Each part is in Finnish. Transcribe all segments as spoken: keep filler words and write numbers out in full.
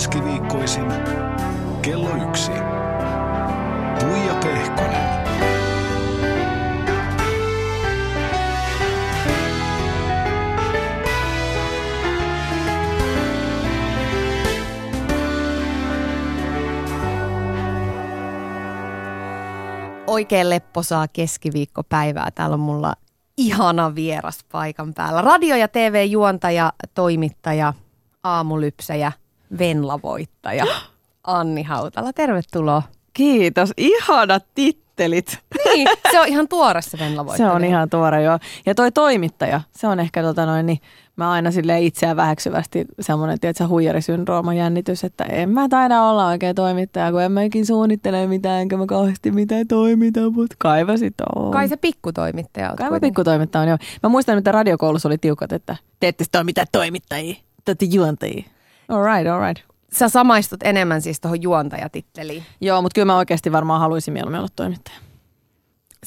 keskiviikkoisin kello yksi. Tuija Pehkonen. Oikein lepposaa keskiviikkopäivää. Täällä on mulla ihana vieras paikan päällä. Radio- ja T V-juontaja, toimittaja, aamulypsäjä, Venla-voittaja Anni Hautala. Tervetuloa. Kiitos. Ihanat tittelit. Niin, se on ihan tuore se Venla-voittaja. Se on ihan tuore, joo. Ja toi toimittaja, se on ehkä tota noin, niin mä aina silleen itseään väheksyvästi semmoinen, tiedätkö, huijarisyndrooma jännitys, että en mä taida olla oikein toimittaja, kun en mä ikin suunnittele mitään, enkä mä kauheasti mitään toimita, mutta kai mä sit oon. Kai se pikkutoimittaja on. Kai mä pikkutoimittaja on, joo. Mä muistan, mitä radiokoulussa oli tiukat, että te ette sit ole mitään toimittajia, te ootte juontajia. All right, all right. Sä samaistut enemmän siis tuohon juontajatitteliin. Joo, mutta kyllä mä oikeasti varmaan haluaisin mieluummin olla toimittaja.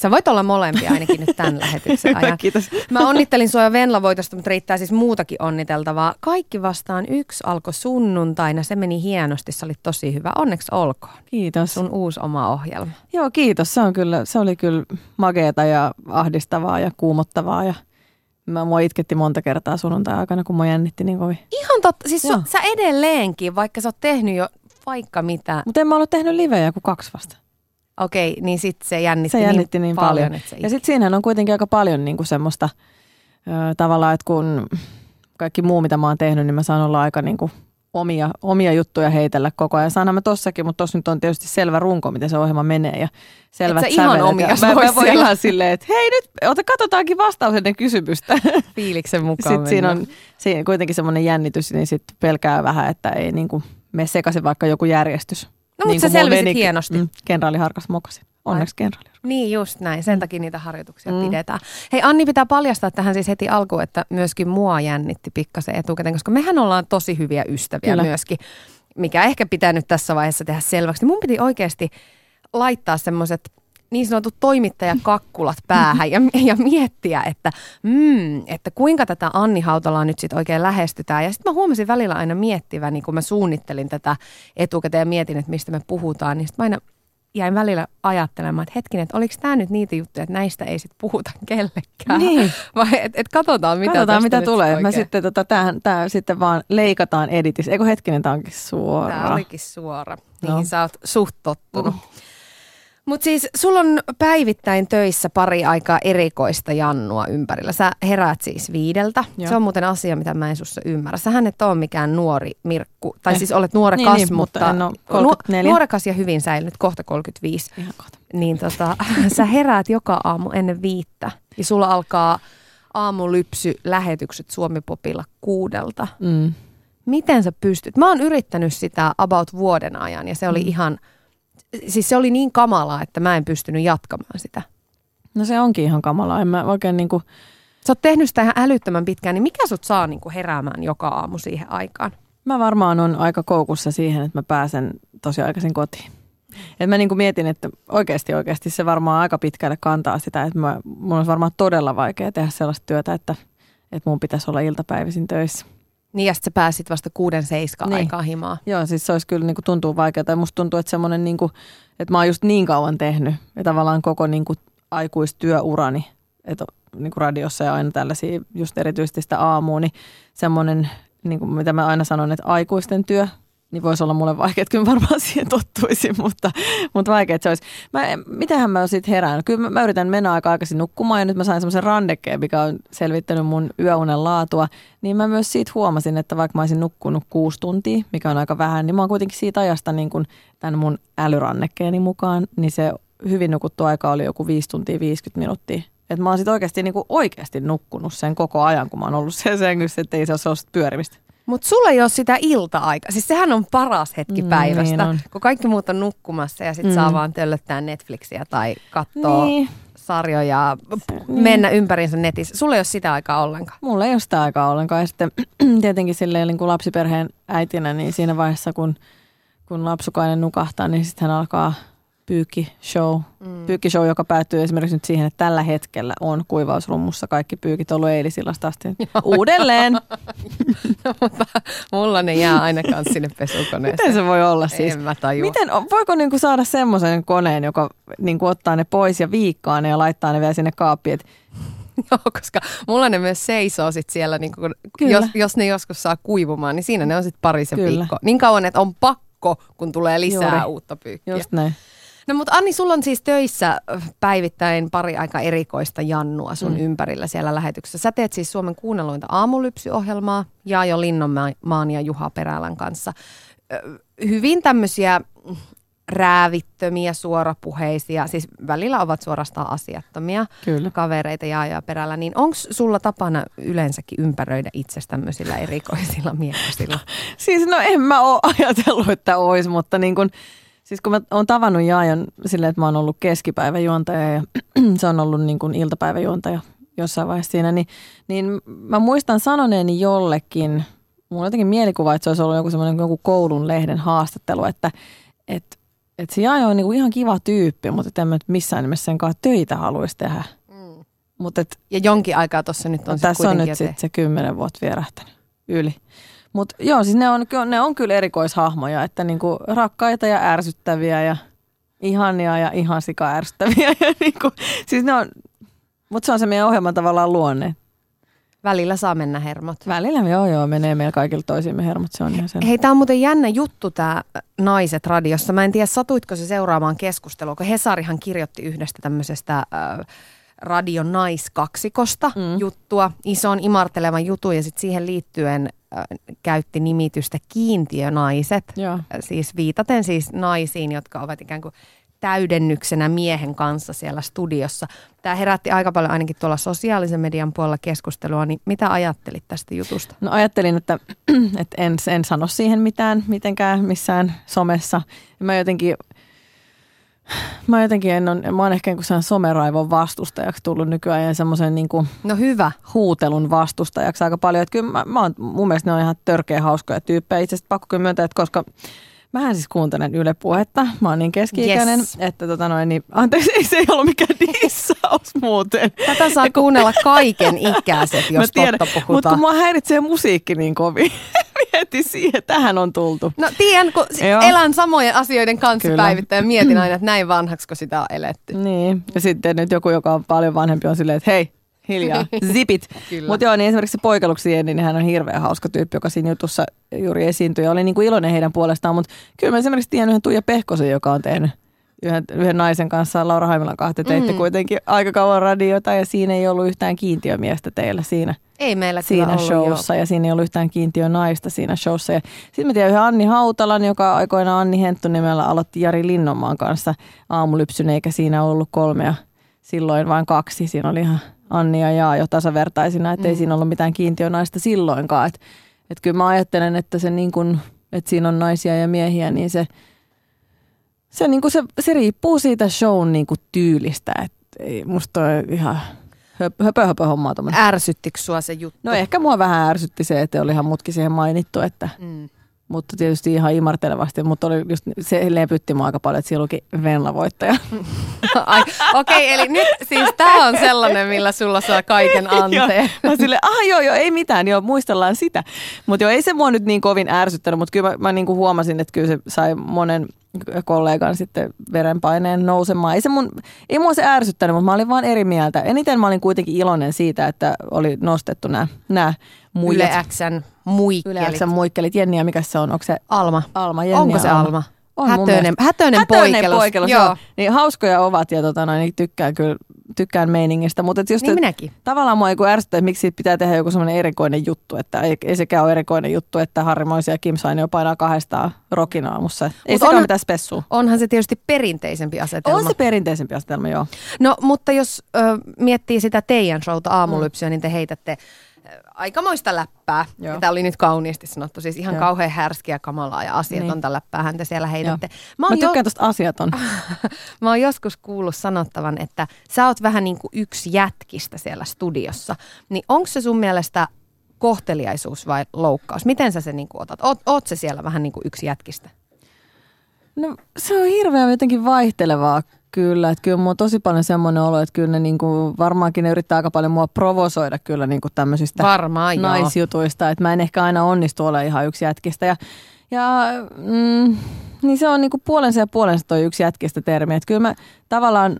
Sä voit olla molempia ainakin nyt tämän lähetyksen ajan. Kiitos. Mä onnittelin sua ja Venla-voitosta, mutta riittää siis muutakin onniteltavaa. Kaikki vastaan yksi alkoi sunnuntaina. Se meni hienosti, se oli tosi hyvä. Onneksi olkoon. Kiitos. Sun uusi oma ohjelma. Joo, kiitos. Se, on kyllä, se oli kyllä mageeta ja ahdistavaa ja kuumottavaa ja... Mä, mua itketti monta kertaa sunnuntai aikana, kun mua jännitti niin kovin. Ihan totta. Siis sä, sä edelleenkin, vaikka sä oot tehnyt jo vaikka mitä. Mutta en mä ollut tehnyt livejä kuin kaksi vasta. Okei, niin sit se jännitti, se jännitti niin, niin paljon. paljon. Ja sit siinähän on kuitenkin aika paljon niin kuin semmoista ö, tavallaan, että kun kaikki muu, mitä mä oon tehnyt, niin mä saan olla aika niin kuin omia, omia juttuja heitellä koko ajan. Saanhan mä tossakin, mutta tossa nyt on tietysti selvä runko, miten se ohjelma menee ja selvät sävelet. Mä, mä voin siellä. Ihan silleen, että hei nyt, ota, katsotaankin vastaus ennen kysymystä. Fiiliksen mukaan. Sitten siinä on siinä kuitenkin semmoinen jännitys, niin sitten pelkää vähän, että ei niin kuin mene sekaisin vaikka joku järjestys. No niin, mutta sä selvisit meni, hienosti. Mm, kenraali Harkas mokasi. Onneksi kenraali. Niin just näin, sen takia niitä harjoituksia mm. pidetään. Hei, Anni, pitää paljastaa tähän siis heti alkuun, että myöskin mua jännitti pikkasen etukäteen, koska mehän ollaan tosi hyviä ystäviä. Kyllä. Myöskin, mikä ehkä pitää nyt tässä vaiheessa tehdä selväksi. Mun piti oikeasti laittaa semmoiset niin sanotut toimittajakakkulat päähän ja, ja miettiä, että, mm, että kuinka tätä Anni Hautalaa nyt sitten oikein lähestytään. Ja sitten mä huomasin välillä aina miettiväni, kun mä suunnittelin tätä etukäteen ja mietin, että mistä me puhutaan, niin sitten mä aina... jäin välillä ajattelemaan, että hetkinen, että oliko tämä nyt niitä juttuja, että näistä ei sitten puhuta kellekään. Niin. Vai että et katsotaan, mitä katsotaan, mitä tulee. Mä sitten, tota, tämä sitten vaan leikataan editissä. Eikö hetkinen, tämä onkin suora. Tämä olikin suora. Niihin no. Sä oot suht tottunut. Mm. Mutta siis sulla on päivittäin töissä pari aikaa erikoista jannua ympärillä. Sä heräät siis viideltä. Joo. Se on muuten asia, mitä mä en sussa ymmärrä. Sähän et ole mikään nuori Mirkku, tai eh. siis olet nuorekas, niin, niin, mutta nu- nuorekas ja hyvin säilynyt, kohta kolmekymmentäviisi. Ihan kohta. Niin tota, sä heräät joka aamu ennen viittä ja sulla alkaa aamulypsy-lähetykset Suomi-Popilla kuudelta. Mm. Miten sä pystyt? Mä oon yrittänyt sitä about vuoden ajan ja se oli mm. ihan... Siis se oli niin kamalaa, että mä en pystynyt jatkamaan sitä. No se onkin ihan kamalaa. En mä oikein niinku... Sä oot tehnyt sitä ihan älyttömän pitkään, niin mikä sut saa niinku heräämään joka aamu siihen aikaan? Mä varmaan on aika koukussa siihen, että mä pääsen tosi aikaisin kotiin. Et mä niinku mietin, että oikeasti oikeasti se varmaan aika pitkälle kantaa sitä, että mä, mun on varmaan todella vaikea tehdä sellaista työtä, että, että mun pitäisi olla iltapäivisin töissä. Niin ja sitten sä pääsit vasta kuuden seiskaan niin. Aikaa himaa. Joo, siis se olisi kyllä niin kuin tuntuu vaikeaa. Tai musta tuntuu, että semmoinen, niin kuin, että mä oon just niin kauan tehnyt. Ja tavallaan koko niin kuin aikuistyöurani, että niin kuin radiossa ja aina tällaisia, just erityisesti sitä aamua, niin semmoinen, niin kuin mitä mä aina sanon, että aikuisten työ, niin voisi olla mulle vaikea. Kyllä varmaan siihen tottuisin, mutta, mutta vaikea se olisi. Mä, mitähän mä oon siitä herännyt? Kyllä mä, mä yritän mennä aika aikaisin nukkumaan ja nyt mä sain semmoisen randekkeen, mikä on selvittänyt mun yöunen laatua. Niin mä myös siitä huomasin, että vaikka mä olisin nukkunut kuusi tuntia, mikä on aika vähän, niin mä oon kuitenkin siitä ajasta niin kuin tämän mun älyrannekkeeni mukaan, niin se hyvin nukuttu aika oli joku viisi tuntia viisikymmentä minuuttia. Että mä oon sit oikeasti, niin kuin oikeasti nukkunut sen koko ajan, kun mä oon ollut sen sängyssä, että ei se ole sellaista pyörimistä. Mutta sulla ei ole sitä ilta-aikaa. Siis sehän on paras hetki mm, päivästä, niin kun kaikki muut on nukkumassa ja sitten mm. saa vaan töllöttää Netflixiä tai katsoa niin. sarjoja, niin. mennä ympäriinsä netissä. Sulla ei ole sitä aikaa ollenkaan. Mulla ei ole sitä aikaa ollenkaan. Ja sitten tietenkin silleen, niin kuin lapsiperheen äitinä, niin siinä vaiheessa, kun, kun lapsukainen nukahtaa, niin sitten hän alkaa pyykki show. Mm. pyykkishow, joka päättyy esimerkiksi nyt siihen, että tällä hetkellä on kuivausrummussa kaikki pyykit ollut eilisillasta asti. Uudelleen! No, mutta mulla ne jää ainakaan sinne pesukoneeseen. Miten se voi olla siis? En mä tajua. Miten, voiko niinku saada semmoisen koneen, joka niinku ottaa ne pois ja viikkaa ne ja laittaa ne vielä sinne kaappiin? No, koska mulla ne myös seisoo sit siellä, niinku, jos, jos ne joskus saa kuivumaan, niin siinä ne on sitten parisen viikkoa. Niin kauan, että on pakko, kun tulee lisää Juuri. uutta pyykkiä. Just näin. No mutta Anni, sulla on siis töissä päivittäin pari aika erikoista jannua sun mm. ympärillä siellä lähetyksessä. Sä teet siis Suomen kuunnelluinta aamulypsyohjelmaa Jaajo Linnanmaan ja Juha Perälän kanssa. Hyvin tämmöisiä räävittömiä, suorapuheisia, siis välillä ovat suorastaan asiattomia Kyllä. kavereita Jaajo ja Perälä. Niin onko sulla tapana yleensäkin ympäröidä itsestä tämmöisillä erikoisilla miekosilla? Siis no en mä ole ajatellut, että olisi, mutta niin kun... Siis kun mä oon tavannut Jaajon silleen, että mä oon ollut keskipäiväjuontaja ja se on ollut niin kuin iltapäiväjuontaja jossain vaiheessa siinä, niin, niin mä muistan sanoneeni jollekin, mulla on jotenkin mielikuva, että se olisi ollut joku semmoinen joku koulun lehden haastattelu, että et, et se Jaajo on niin kuin ihan kiva tyyppi, mutta en mä missään nimessä senkaan töitä haluaisi tehdä. Mm. Mut et, ja jonkin aikaa tuossa nyt on se kuitenkin. Tässä on nyt sitten se kymmenen vuotta vierähtänyt yli. Mutta joo, siis ne on, ne on kyllä erikoishahmoja, että niinku rakkaita ja ärsyttäviä ja ihania ja ihan sika ärsyttäviä. Niinku, siis ne on, mutta se on se meidän ohjelman tavallaan luonne. Välillä saa mennä hermot. Välillä joo joo, menee meillä kaikilla toisiimme hermot, se on ihan sen. Hei, tää on muuten jännä juttu tää Naiset radiossa. Mä en tiedä, satuitko se seuraamaan keskustelua, kun Hesarihan kirjoitti yhdestä tämmöisestä... Äh, radion naiskaksikosta mm. juttua, ison imartelevan jutun ja sitten siihen liittyen äh, käytti nimitystä kiintiönaiset, Joo. siis viitaten siis naisiin, jotka ovat ikään kuin täydennyksenä miehen kanssa siellä studiossa. Tämä herätti aika paljon ainakin tuolla sosiaalisen median puolella keskustelua, niin mitä ajattelit tästä jutusta? No ajattelin, että, että en, en sano siihen mitään, mitenkään missään somessa. Mä jotenkin... Mä jotenkin en ole, mä oon ehkä niin kuin someraivon vastustajaksi tullut nykyään ja semmoisen niin kuin no hyvä. huutelun vastustajaksi aika paljon. Että kyllä mä, mä oon, mun mielestä ne on ihan törkeä hauskoja tyyppejä. Itse asiassa pakko kyllä myöntää, että koska mähän siis kuuntelen Yle Puhetta, mä oon niin keski-ikäinen, yes. että tota noin, niin, anteeksi, ei se ei ollut mikään dissaus muuten. Tätä saa kuunnella kaiken ikäiset, jos tiedän, totta puhutaan. Mutta kun mua häiritsee musiikki niin kovin. Mieti siihen, tähän on tultu. No tiedän, kun Joo. elän samojen asioiden kanssa Kyllä. päivittäin ja mietin aina, että näin vanhaksi, kun sitä on eletty. Niin, ja sitten nyt joku, joka on paljon vanhempi, on silleen, että hei, hiljaa, zipit. Mutta joo, niin esimerkiksi se poikaluksi Jenni, niin hän on hirveän hauska tyyppi, joka siinä jutussa juuri esiintyi ja oli niin kuin iloinen heidän puolestaan. Mutta kyllä mä esimerkiksi tiedän yhden Tuija Pehkosen, joka on tehnyt yhden, yhden naisen kanssa, Laura Haimilan kahte teitte mm. kuitenkin aika kauan radiota ja siinä ei ollut yhtään kiintiömiestä teillä siinä. Ei meillä siinä ollut, showssa joo. ja siinä ei ollut yhtään kiintiönaista siinä showssa. Sitten mä tiedän yhden Anni Hautalan, joka aikoinaan Anni Henttu nimellä aloitti Jari Linnanmaan kanssa aamulypsyn, eikä siinä ollut kolmea, silloin vain kaksi. Siinä oli ihan Anni ja Jaajo tasavertaisina, että mm. ei siinä ollut mitään kiintiönaista silloinkaan. Että et kyllä mä ajattelen, että, se niin kun, että siinä on naisia ja miehiä, niin se, se, niin se, se riippuu siitä shown niin tyylistä. Et ei, musta on ihan... Höpö, höpö hommaa tuommoinen. Ärsyttikö sua se juttu? No ehkä mua vähän ärsytti se, että olihan mutkin siihen mainittu, että, mm. mutta tietysti ihan imartelevasti, mutta oli just, se lepytti mua aika paljon, että siellä luki Venla voittaja. Okei, eli nyt siis tää on sellainen, millä sulla saa kaiken anteen. Joo, mä silleen, ah joo joo, ei mitään, joo, muistellaan sitä. Mutta joo, ei se mua nyt niin kovin ärsyttänyt, mutta kyllä mä, mä niin kuin huomasin, että kyllä se sai monen... kollegan sitten verenpaineen nousemaan. Ei, se mun, ei mua se ärsyttänyt, mutta mä olin vaan eri mieltä. Eniten mä olin kuitenkin iloinen siitä, että oli nostettu nämä, nämä muijat. Yle X:n muikkelit. Yle X:n muikkelit. Jenni ja mikä se on? Onko se Alma? Alma. Jenni Onko se Alma? Alma? On hätöinen, hätöinen poikelus. poikelus joo. Niin hauskoja ovat ja tota, niin tykkään, kyllä, tykkään meiningistä. Mutta just, niin minäkin. Tavallaan mua ei kun ärsyttää, että miksi siitä pitää tehdä joku semmoinen erikoinen juttu. Että ei, ei sekään ole erikoinen juttu, että Harri Moisi ja Kim Sainio painaa kahdestaan rokin aamussa. Ei sekään mitään spessua. Onhan se tietysti perinteisempi asetelma. On se perinteisempi asetelma, joo. No mutta jos ö, miettii sitä teidän showta aamulypsyä, mm. niin te heitätte... aikamoista läppää. Tämä oli nyt kauniisti sanottu. Siis ihan Joo. kauhean härskiä, kamalaa ja asiatonta niin. läppäähän te siellä heitätte. Mä, Mä tykkään jo... tuosta asiaton. Mä oon joskus kuullut sanottavan, että sä oot vähän niin kuin yksi jätkistä siellä studiossa. Niin onko se sun mielestä kohteliaisuus vai loukkaus? Miten sä se niin kuin otat? Oot, oot se siellä vähän niin kuin yksi jätkistä? No se on hirveän jotenkin vaihtelevaa Kyllä, että kyllä mulla on tosi paljon semmoinen olo, että kyllä ne niinku, varmaankin ne yrittää aika paljon mua provosoida kyllä niinku tämmöisistä varmaan, naisjutuista, että mä en ehkä aina onnistu olemaan ihan yksi jätkistä. Ja, ja mm, niin se on niinku puolensa ja puolensa toi yksi jätkistä termi, että kyllä mä tavallaan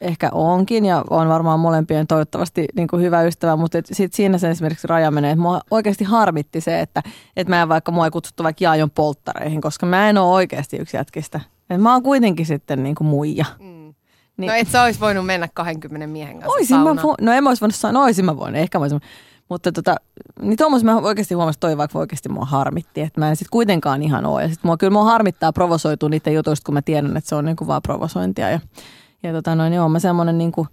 ehkä onkin ja on varmaan molempien toivottavasti niinku hyvä ystävä, mutta sitten siinä se esimerkiksi raja menee, että mua oikeasti harmitti se, että et mä en vaikka mua ei kutsuttu vaikka Jaajon polttareihin, koska mä en ole oikeasti yksi jätkistä. Et mä oon kuitenkin sitten niinku muija. Mm. Niin. No et sä ois voinut mennä kaksikymmentä miehen kanssa oisin saunaan. Mä vo- no en mä ois voinut sanoa, oisin mä voinut, ehkä mä oisin. Mutta tota, niin tuommoisen mä oikeasti huomasin toi, vaikka oikeasti mua harmitti, että mä en sit kuitenkaan ihan oo. Ja sit mua kyllä mua harmittaa provosoitua niiden jutuista, kun mä tiedän, että se on niinku vaan provosointia. Ja, ja tota noin, joo, mä semmonen niinku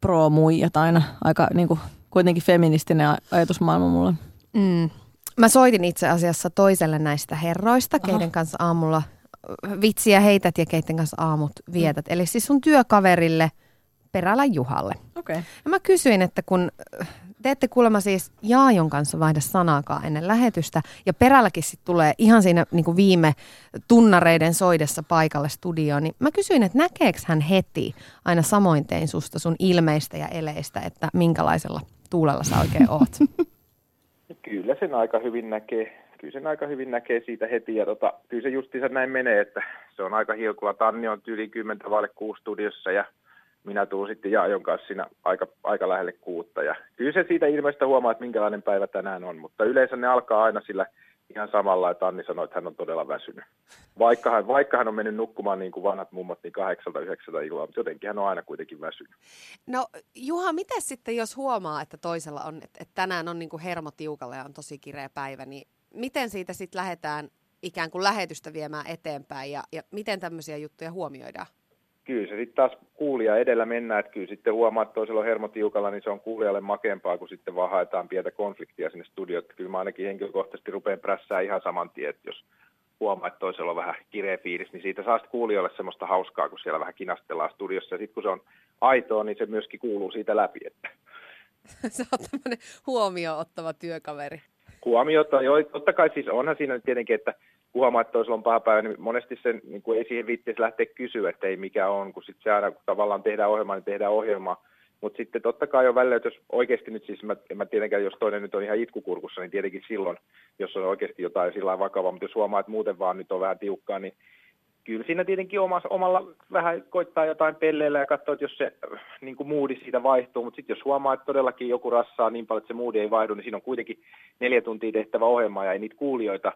pro-muijat aina, aika niinku kuitenkin feministinen ajatusmaailma mulle. Mm. Mä soitin itse asiassa toiselle näistä herroista, aha, keiden kanssa aamulla vitsiä heität ja keitten kanssa aamut vietät. Eli siis sun työkaverille Perälän Juhalle. Okay. Ja mä kysyin, että kun te ette kuulemma siis Jaajon kanssa vaihda sanaakaan ennen lähetystä, ja Perälläkin sitten tulee ihan siinä niin kuin viime tunnareiden soidessa paikalle studioon, niin mä kysyin, että näkeekö hän heti aina samoin tein susta sun ilmeistä ja eleistä, että minkälaisella tuulella sä oikein oot? Kyllä sen aika hyvin näkee. Kyllä sen aika hyvin näkee siitä heti ja tota, kyllä se justiinsa näin menee, että se on aika hilkulla. Anni on yli kymmentä vaille kuusi studiossa ja minä tuun sitten Jaajon kanssa siinä aika, aika lähelle kuutta. Ja kyllä se siitä ilmeistä huomaa, että minkälainen päivä tänään on, mutta yleensä ne alkaa aina sillä ihan samalla, että Anni sanoi, että hän on todella väsynyt. Vaikka hän, vaikka hän on mennyt nukkumaan niin kuin vanhat mummot niin kahdeksalta, yhdeksältä illalla, mutta jotenkin hän on aina kuitenkin väsynyt. No Juha, mitä sitten jos huomaa, että toisella on, että, että tänään on niin kuin hermo tiukalla ja on tosi kireä päivä, niin miten siitä sitten lähdetään ikään kuin lähetystä viemään eteenpäin ja, ja miten tämmöisiä juttuja huomioidaan? Kyllä se sitten taas kuulija edellä mennään, että kyllä sitten huomaa, että toisella on hermo tiukalla, niin se on kuulijalle makeampaa, kun sitten vaan haetaan pientä konfliktia sinne studioon. Kyllä mä ainakin henkilökohtaisesti rupean prässää ihan saman tien, että jos huomaa, että toisella on vähän kireä fiilis, niin siitä saa sitten kuulijalle semmoista hauskaa, kun siellä vähän kinastellaan studiossa. Ja sitten kun se on aitoa, niin se myöskin kuuluu siitä läpi. Että se on tämmöinen huomioon ottava työkaveri. Huomiota, joo, totta kai siis onhan siinä tietenkin, että huomaa, että toisella on paha päivä, niin monesti sen niin kuin ei siihen viitteisi lähteä kysyä, että ei mikä on, kun sitten se aina kun tavallaan tehdään ohjelmaa, niin tehdään ohjelmaa. Mutta sitten totta kai on välillä, että jos oikeasti nyt siis, mä, en mä tietenkään, jos toinen nyt on ihan itkukurkussa, niin tietenkin silloin, jos on oikeasti jotain sillä vakavaa, mutta jos huomaa, että muuten vaan nyt on vähän tiukkaa, niin kyllä siinä tietenkin omassa, omalla vähän koittaa jotain pelleillä ja katsoo, että jos se niin kuin moodi siitä vaihtuu, mutta sitten jos huomaa, että todellakin joku rassaa niin paljon, että se moodi ei vaihdu, niin siinä on kuitenkin neljä tuntia tehtävä ohjelma ja ei niitä kuulijoita,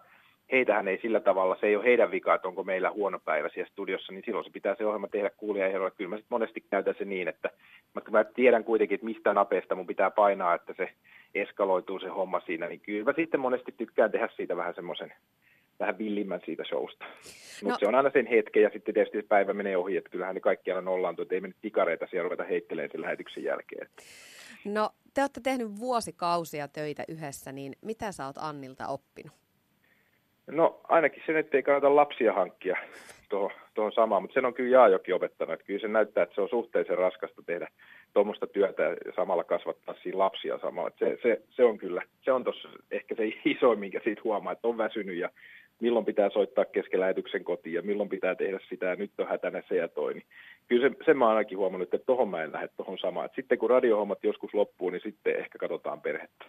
heitähän ei sillä tavalla, se ei ole heidän vika, että onko meillä huono päivä siellä studiossa, niin silloin se pitää se ohjelma tehdä kuulijaehdolla. Kyllä mä sitten monesti käytän se niin, että mä tiedän kuitenkin, että mistä napeesta mun pitää painaa, että se eskaloituu se homma siinä, niin kyllä mä sitten monesti tykkään tehdä siitä vähän semmoisen vähän villimmän siitä showsta. Mutta no, se on aina sen hetken ja sitten tietysti päivä menee ohi, että kyllähän ne kaikki aina nollaantuu, että ei me nyt tikareita siellä ruveta heittelemään sen lähetyksen jälkeen. No te olette tehnyt vuosikausia töitä yhdessä, niin mitä sä oot Annilta oppinut? No ainakin sen, ettei kannata lapsia hankkia tuohon, tuohon samaan, mutta sen on kyllä Jaajokin opettanut, että kyllä se näyttää, että se on suhteellisen raskasta tehdä tuommoista työtä ja samalla kasvattaa siinä lapsia samalla. Se, se, se on kyllä, se on tuossa ehkä se isoin, minkä siitä huomaa, että on väsynyt ja milloin pitää soittaa kesken lähetyksen kotiin ja milloin pitää tehdä sitä ja nyt on hätänä se ja toi. Niin kyllä se, sen mä oon ainakin huomannut, että tohon mä en lähde tohon samaan. Et sitten kun radiohommat joskus loppuu, niin sitten ehkä katsotaan perhettä.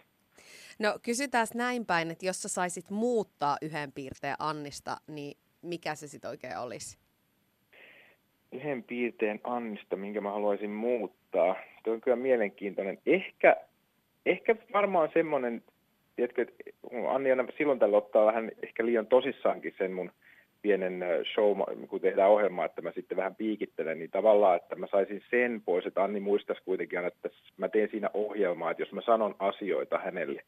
No kysytään näin päin, että jos sä saisit muuttaa yhden piirteen Annista, niin mikä se sitten oikein olisi? Yhden piirteen Annista, minkä mä haluaisin muuttaa. Tuo on kyllä mielenkiintoinen. Ehkä, ehkä varmaan semmoinen, tiedätkö, että Anni aina silloin tällä ottaa vähän ehkä liian tosissaankin sen mun pienen show, kun tehdään ohjelmaa, että mä sitten vähän piikittelen, niin tavallaan, että mä saisin sen pois, että Anni muistaisi kuitenkin aina, että mä teen siinä ohjelmaa, että jos mä sanon asioita hänelle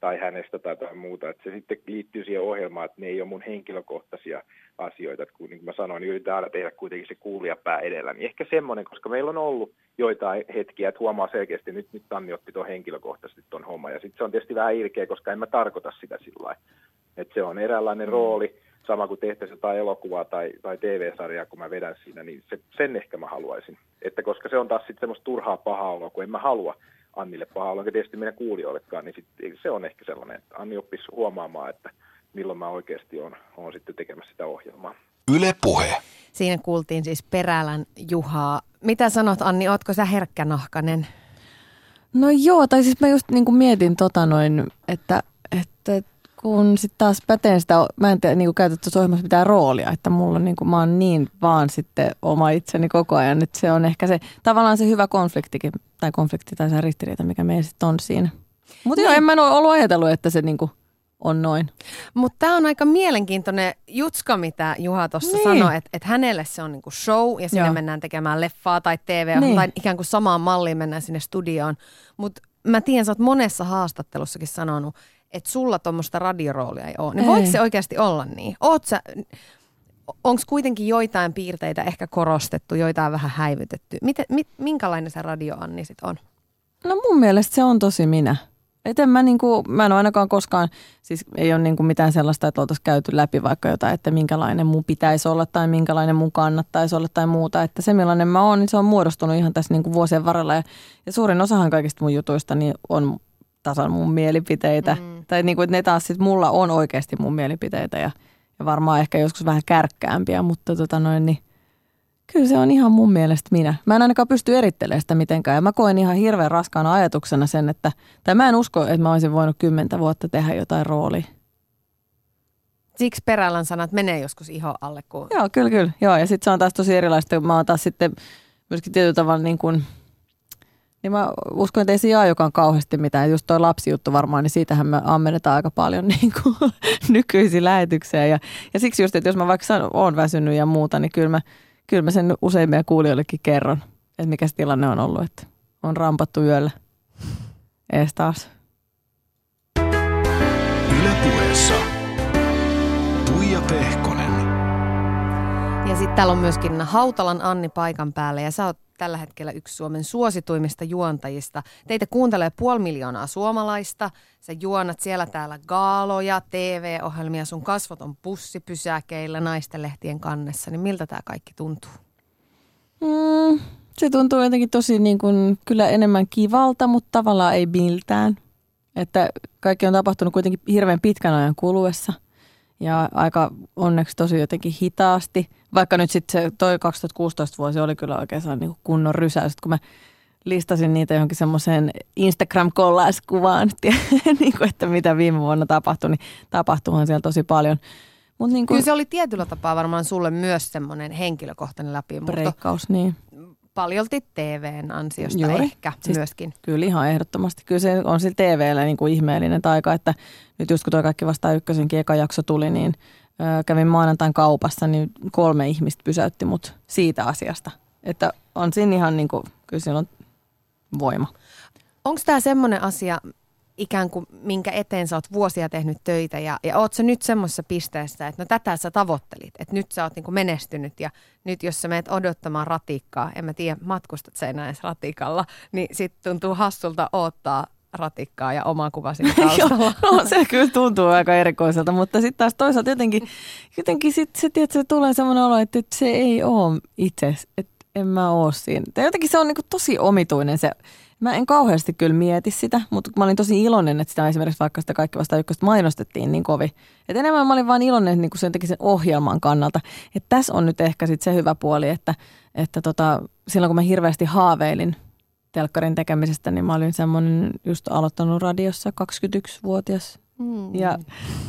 tai hänestä tai jotain muuta, että se sitten liittyy siihen ohjelmaan, että ne ei ole mun henkilökohtaisia asioita, että kun niin kuin mä sanoin, niin yritetään aina tehdä kuitenkin se kuulijapää edellä, niin ehkä semmoinen, koska meillä on ollut joitain hetkiä, että huomaa selkeästi, nyt nyt Anni otti tuon henkilökohtaisesti tuon homman, ja sitten se on tietysti vähän ilkeä, koska en mä tarkoita sitä sillä lailla, että se on eräänlainen mm. rooli, sama kuin tehtäisiin jotain elokuvaa tai, tai T V-sarjaa, kun mä vedän siinä, niin se, sen ehkä mä haluaisin. Että koska se on taas sitten semmoista turhaa pahaa oloa, kun en mä halua Annille pahaa oloa, eikä tietysti meidän kuulijoillekaan, niin sit, se on ehkä sellainen, että Anni oppisi huomaamaan, että milloin mä oikeasti oon, oon sitten tekemässä sitä ohjelmaa. Yle Puhe. Siinä kuultiin siis Perälän Juhaa. Mitä sanot, Anni, ootko sä herkkänahkainen? No joo, tai siis mä just niin kuin mietin tota noin, että, että kun sitten taas päteen sitä, mä en tiedä, niin kuin käytä tuossa ohjelmassa mitään roolia, että mulla on niin kuin, mä oon niin vaan sitten oma itseni koko ajan, että se on ehkä se, tavallaan se hyvä konfliktikin, tai konflikti tai se ristiriita, mikä meillä sitten on siinä. Mutta niin. En mä ollut ajatellut, että se niin kuin on noin. Mutta tämä on aika mielenkiintoinen jutska, mitä Juha tuossa niin. sanoi, että et hänelle se on niinku show ja sinne Joo. mennään tekemään leffaa tai T V niin. tai ikään kuin samaan malliin mennään sinne studioon. Mutta mä tiedän, sä oot monessa haastattelussakin sanonut, että sulla tuommoista radioroolia ei ole. Niin voiko se oikeasti olla niin? Oot sä, onko kuitenkin joitain piirteitä ehkä korostettu, joitain vähän häivytetty? Miten, mit, minkälainen se radio Anni sit on? No mun mielestä se on tosi minä. Et en mä, niinku, mä en ole ainakaan koskaan, siis ei ole niinku mitään sellaista, että oltaisiin käyty läpi vaikka jotain, että minkälainen mun pitäisi olla tai minkälainen mun kannattaisi olla tai muuta. Että se millainen mä oon, niin se on muodostunut ihan tässä niinku vuosien varrella ja, ja suurin osahan kaikista mun jutuista niin on tasan mun mielipiteitä. Mm. Tai niinku, että ne taas sit mulla on oikeasti mun mielipiteitä ja, ja varmaan ehkä joskus vähän kärkkäämpiä, mutta tota noin niin. Kyllä se on ihan mun mielestä minä. Mä en ainakaan pysty erittelemään sitä mitenkään. Ja mä koen ihan hirveän raskaana ajatuksena sen, että... Tai mä en usko, että mä olisin voinut kymmentä vuotta tehdä jotain roolia. Siksi Perälän sanat menee joskus ihon alle, kun... Joo, kyllä, kyllä. Joo, ja sitten se on taas tosi erilaista. Mä oon taas sitten myöskin tietyllä tavalla niin kuin... Niin mä uskon, että ei se Jaajokaan kauheasti mitään. Just toi lapsijuttu varmaan, niin siitähän me ammennetaan aika paljon niin kuin nykyisiä lähetyksiä. Ja, ja siksi just, että jos mä vaikka sanon, oon väsynyt ja muuta, niin kyllä mä... Kyllä mä sen usein meidän kuulijoillekin kerron, että mikä se tilanne on ollut, että on rampattu yöllä. Ees taas. Yle Puheessa Tuija Pehkonen. Ja sitten täällä on myöskin Hautalan Anni paikan päällä ja sä oot tällä hetkellä yksi Suomen suosituimmista juontajista. Teitä kuuntelee puoli miljoonaa suomalaista. Sä juonat siellä täällä gaaloja, T V-ohjelmia, sun kasvot on bussipysäkeillä, naistenlehtien kannessa. Niin miltä tää kaikki tuntuu? Mm, se tuntuu jotenkin tosi niin kuin, kyllä enemmän kivalta, mutta tavallaan ei miltään. Että kaikki on tapahtunut kuitenkin hirveän pitkän ajan kuluessa. Ja aika onneksi tosi jotenkin hitaasti, vaikka nyt sitten se toi kaksituhattakuusitoista vuosi oli kyllä oikeastaan niin kunnon rysäys, kun mä listasin niitä johonkin semmoiseen Instagram-kollaiskuvaan, että mitä viime vuonna tapahtui, niin tapahtuihan siellä tosi paljon. Mut niin kun... Kyllä se oli tietyllä tapaa varmaan sulle myös semmoinen henkilökohtainen läpimurto. Breikkaus, niin. Paljolti T V:n ansiosta Juuri. Ehkä siis myöskin. Kyllä ihan ehdottomasti. Kyllä se on sillä T V:llä niin kuin ihmeellinen taika, että nyt just kun tuo Kaikki vastaan ykkösenkin eka jakso tuli, niin ö, kävin maanantain kaupassa, niin kolme ihmistä pysäytti mut siitä asiasta. Että on siinä ihan niin kuin, kyllä siinä on voima. Onko tämä semmoinen asia ikään kuin, minkä eteen sä oot vuosia tehnyt töitä ja, ja oot sä nyt semmoisessa pisteessä, että no tätä sä tavoittelit, että nyt sä oot niinku menestynyt ja nyt jos sä menet odottamaan ratikkaa, en mä tiedä, matkustat sä enää edes ratikalla, niin sit tuntuu hassulta odottaa ratikkaa ja omaa kuva siinä taustalla. Joo, se kyllä tuntuu aika erikoiselta, mutta sitten taas toisaalta jotenkin, jotenkin sit se, tiedät, se tulee semmoinen olo, että se ei ole itse, että en mä oo siinä. Tai jotenkin se on niinku tosi omituinen se. Mä en kauheasti kyllä mieti sitä, mutta mä olin tosi iloinen, että sitä esimerkiksi vaikka sitä Kaikki vastaan ykköstä mainostettiin niin kovin. Että enemmän mä olin vaan iloinen niin kuin sen, sen ohjelman kannalta. Että tässä on nyt ehkä sitten se hyvä puoli, että, että tota, silloin kun mä hirveästi haaveilin telkkarin tekemisestä, niin mä olin semmoinen just aloittanut radiossa kaksikymmentäyksivuotias. Mm. Ja,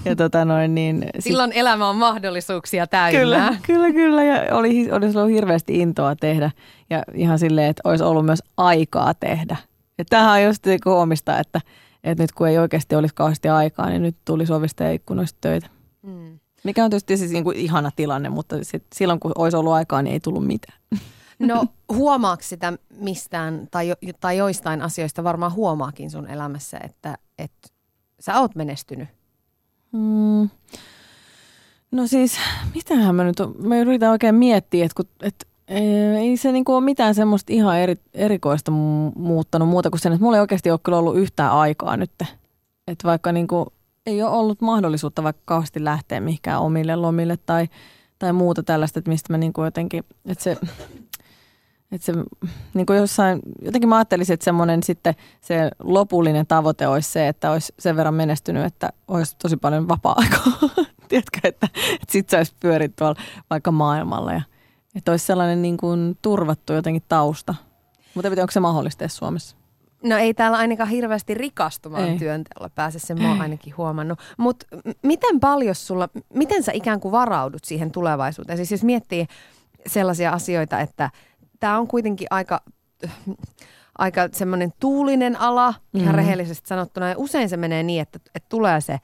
ja tota noin niin... Silloin sit... elämä on mahdollisuuksia täynnä. Kyllä, kyllä, kyllä. Ja oli, olisi ollut hirveästi intoa tehdä. Ja ihan silleen, että olisi ollut myös aikaa tehdä. Ja tämähän on just koomista, että, että nyt kun ei oikeasti olisi kauheasti aikaa, niin nyt tulisi ovista ja ikkunoista töitä. Mm. Mikä on tietysti siis niin kuin ihana tilanne, mutta sit silloin kun olisi ollut aikaa, niin ei tullut mitään. No huomaatko sitä mistään tai, jo, tai joistain asioista varmaan huomaakin sun elämässä, että... että sä oot menestynyt. Mm. No siis, mitähän mä nyt on? Mä yritän oikein miettiä, että, kun, että ei se niin kuin ole mitään semmoista ihan eri, erikoista muuttanut muuta kuin sen, että mulla ei oikeasti ole kyllä ollut yhtään aikaa nyt. Että vaikka niin kuin ei ole ollut mahdollisuutta vaikka kauheasti lähteä mihinkään omille lomille tai, tai muuta tällaista, että mistä mä niin kuin jotenkin, että se... Että se, niin kuin jossain, jotenkin mä ajattelisin, että semmoinen sitten se lopullinen tavoite olisi se, että olisi sen verran menestynyt, että olisi tosi paljon vapaa-aikaa. Tiedätkö, että, että sit saisi pyöriä tuolla vaikka maailmalla ja että olisi sellainen niin kuin turvattu jotenkin tausta. Mutta onko se mahdollista Suomessa? No ei täällä ainakaan hirveästi rikastumaan ei. Työnteolla pääse, sen mä oon ainakin huomannut. Mutta miten paljon sulla, miten sä ikään kuin varaudut siihen tulevaisuuteen? Siis jos miettii sellaisia asioita, että tämä on kuitenkin aika, aika semmoinen tuulinen ala, ihan mm-hmm. rehellisesti sanottuna. Ja usein se menee niin, että, että tulee se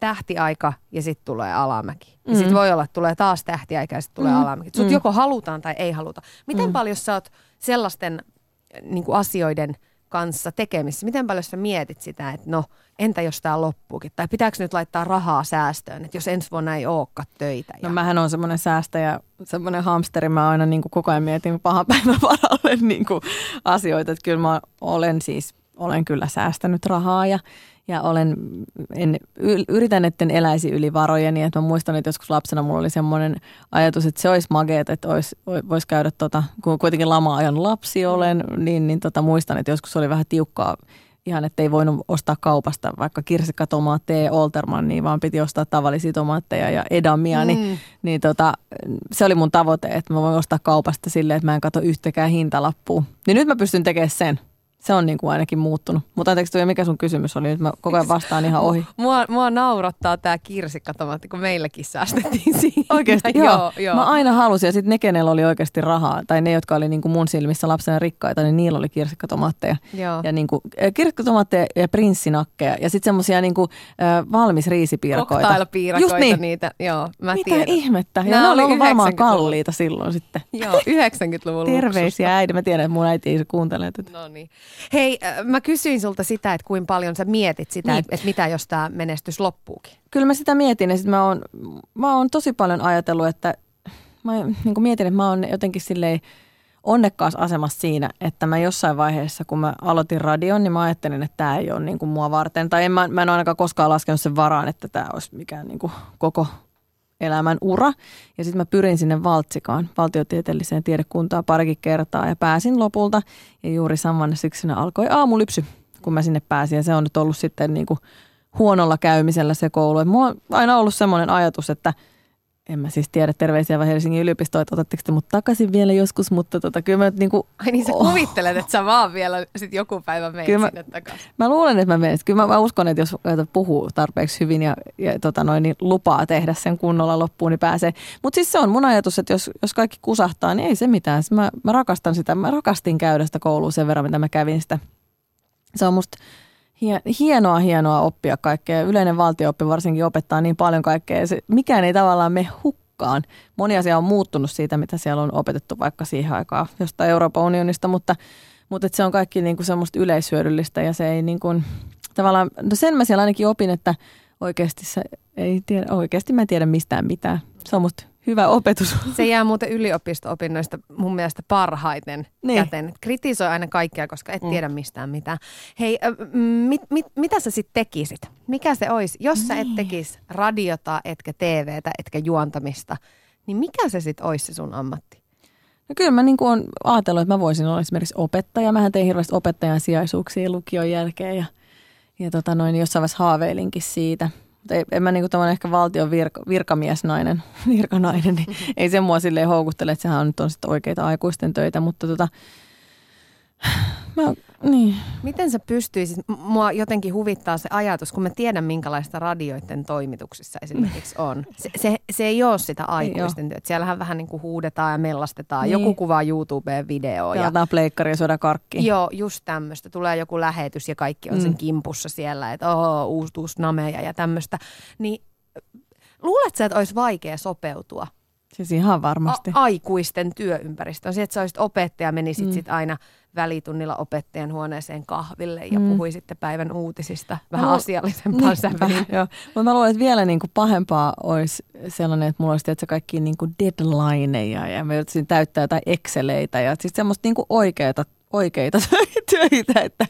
tähtiaika ja sitten tulee alamäki. Mm-hmm. Ja sitten voi olla, että tulee taas tähtiaika ja sitten tulee mm-hmm. alamäki. Sut mm-hmm. joko halutaan tai ei haluta. Miten mm-hmm. paljon sä oot sellaisten niin kuin asioiden kanssa tekemisissä? Miten paljon sä mietit sitä, että no entä jos tää loppuukin? Tai pitääkö nyt laittaa rahaa säästöön, että jos ensi vuonna ei olekaan töitä? Ja... No mähän on semmoinen säästäjä, semmoinen hamsteri. Mä aina niin kuin koko ajan mietin pahan päivän varalle niin kuin asioita. Että kyllä mä olen siis, olen kyllä säästänyt rahaa ja, ja olen, en, yritän, etten eläisi yli varojeni. Että mä muistan, että joskus lapsena mulla oli semmoinen ajatus, että se olisi mageet, että olisi, voisi käydä, tota, kun kuitenkin lama-ajan lapsi olen, niin, niin tota, muistan, että joskus oli vähän tiukkaa. Ihan, että ei voinut ostaa kaupasta vaikka kirsikkatomaatteja ja Oltermannia, vaan piti ostaa tavallisia tomaatteja ja edamia. Mm. Niin, niin tota, se oli mun tavoite, että mä voin ostaa kaupasta silleen, että mä en katso yhtäkään hintalappua. Niin nyt mä pystyn tekemään sen. Se on niin kuin ainakin muuttunut. Mutta anteeksi Tuija, mikä sun kysymys oli? Nyt mä koko ajan vastaan ihan ohi. Mua, mua naurattaa tää kirsikkatomaatti, kun meilläkin säästettiin siinä. Oikeasti, joo. joo, joo. Mä aina halusin, ja sitten ne, kenellä oli oikeasti rahaa, tai ne, jotka oli niin kuin mun silmissä lapsena rikkaita, niin niillä oli kirsikkatomaatteja. Joo. Ja niin kuin, kirsikkatomaatteja ja prinssinakkeja, ja sitten semmosia niin kuin valmis riisipiirakoita. Cocktailpiirakoita niin. niitä, joo, mä Mitä tiedän. ihmettä? Ja ne oli ollut varmaan kalliita silloin sitten. Joo, yhdeksänkymmentäluvun terveisiä äidin. Mä tiedän, että mun äiti ei kuuntele tätä. No niin. Hei, mä kysyin sulta sitä, että kuinka paljon sä mietit sitä, niin. että mitä jos tää menestys loppuukin? Kyllä mä sitä mietin ja sit mä oon, mä oon tosi paljon ajatellut, että mä niin kun mietin, että mä oon jotenkin silleen onnekkaassa asemassa siinä, että mä jossain vaiheessa, kun mä aloitin radion, niin mä ajattelin, että tää ei ole niin kuin mua varten. Tai en, mä, mä en ainakaan koskaan laskenut sen varaan, että tää olisi mikään niin kuin koko elämän ura. Ja sitten mä pyrin sinne Valtsikaan, valtiotieteelliseen tiedekuntaan parikin kertaa ja pääsin lopulta. Ja juuri samana syksynä alkoi aamulypsy, kun mä sinne pääsin. Ja se on nyt ollut sitten niinku huonolla käymisellä se koulu. Et mulla on aina ollut semmoinen ajatus, että en mä siis tiedä, terveisiä vai Helsingin yliopistoa, että otatteko te mut takaisin vielä joskus, mutta tota, kyllä mä nyt niinku... Ai niin sä oh. kuvittelet, että sä vaan vielä sit joku päivä menet sinne takaisin. Mä luulen, että mä menen. Kyllä mä, mä uskon, että jos puhuu tarpeeksi hyvin ja, ja tota noin, niin lupaa tehdä sen kunnolla loppuun, niin pääsee. Mutta siis se on mun ajatus, että jos, jos kaikki kusahtaa, niin ei se mitään. Mä, mä rakastan sitä. Mä rakastin käydä sitä koulua sen verran, mitä mä kävin sitä. Se on musta... Hienoa, hienoa oppia kaikkea. Yleinen valtio-oppi varsinkin opettaa niin paljon kaikkea. Se, mikään ei tavallaan mene hukkaan. Moni asia on muuttunut siitä, mitä siellä on opetettu vaikka siihen aikaan jostain Euroopan unionista, mutta, mutta se on kaikki niin kuin semmoista yleishyödyllistä ja se ei niin kuin, tavallaan, no sen mä siellä ainakin opin, että oikeasti, se ei tiedä, oikeasti mä en tiedä mistään mitään. Se on musta hyvä opetus. Se jää muuten yliopisto-opinnoista mun mielestä parhaiten niin. käteen. Kritisoi aina kaikkea, koska et mm. tiedä mistään mitään. Hei, mit, mit, mitä sä sitten tekisit? Mikä se olisi? Jos niin. sä et tekisi radiota, etkä T V:tä, etkä juontamista, niin mikä se sitten olisi se sun ammatti? No kyllä mä niin kuin olen ajatellut, että mä voisin olla esimerkiksi opettaja. Mähän tein hirveästi opettajan sijaisuuksia lukion jälkeen ja, ja tota noin, jossain vaiheessa haaveilinkin siitä. En mä niinku tommoinen ehkä valtion virka, virkamiesnainen, virkanainen, niin mm-hmm. ei se mua silleen houkuttele, että sehän on nyt on sitten oikeita aikuisten töitä, mutta tota, mä, niin. Miten sä pystyisit, mua jotenkin huvittaa se ajatus, kun mä tiedän minkälaista radioiden toimituksissa esimerkiksi on. Se, se, se ei ole sitä aikuisten työtä, siellähän vähän niinku huudetaan ja mellastetaan, niin. joku kuvaa YouTubeen videoa. Pelataan pleikkaria ja syödään karkkiin. Joo, just tämmöistä, tulee joku lähetys ja kaikki on mm. sen kimpussa siellä, että oho, uustuusnameja ja tämmöistä. Niin luuletko sä, että olisi vaikea sopeutua? Siis ihan varmasti. A- aikuisten työympäristöön. On se, että sä olisit opettaja, menisit mm. sit aina välitunnilla opettajan huoneeseen kahville ja mm. puhuisitte päivän uutisista vähän no, asiallisempaan niin, säveliin. Joo, mutta mä luulen, että vielä niinku pahempaa olisi sellainen, että mulla olisi tietysti kaikkia niinku deadlineja ja mä joutuisin täyttää jotain exceleitä ja siis semmoista niinku oikeata oikeita töitä, että,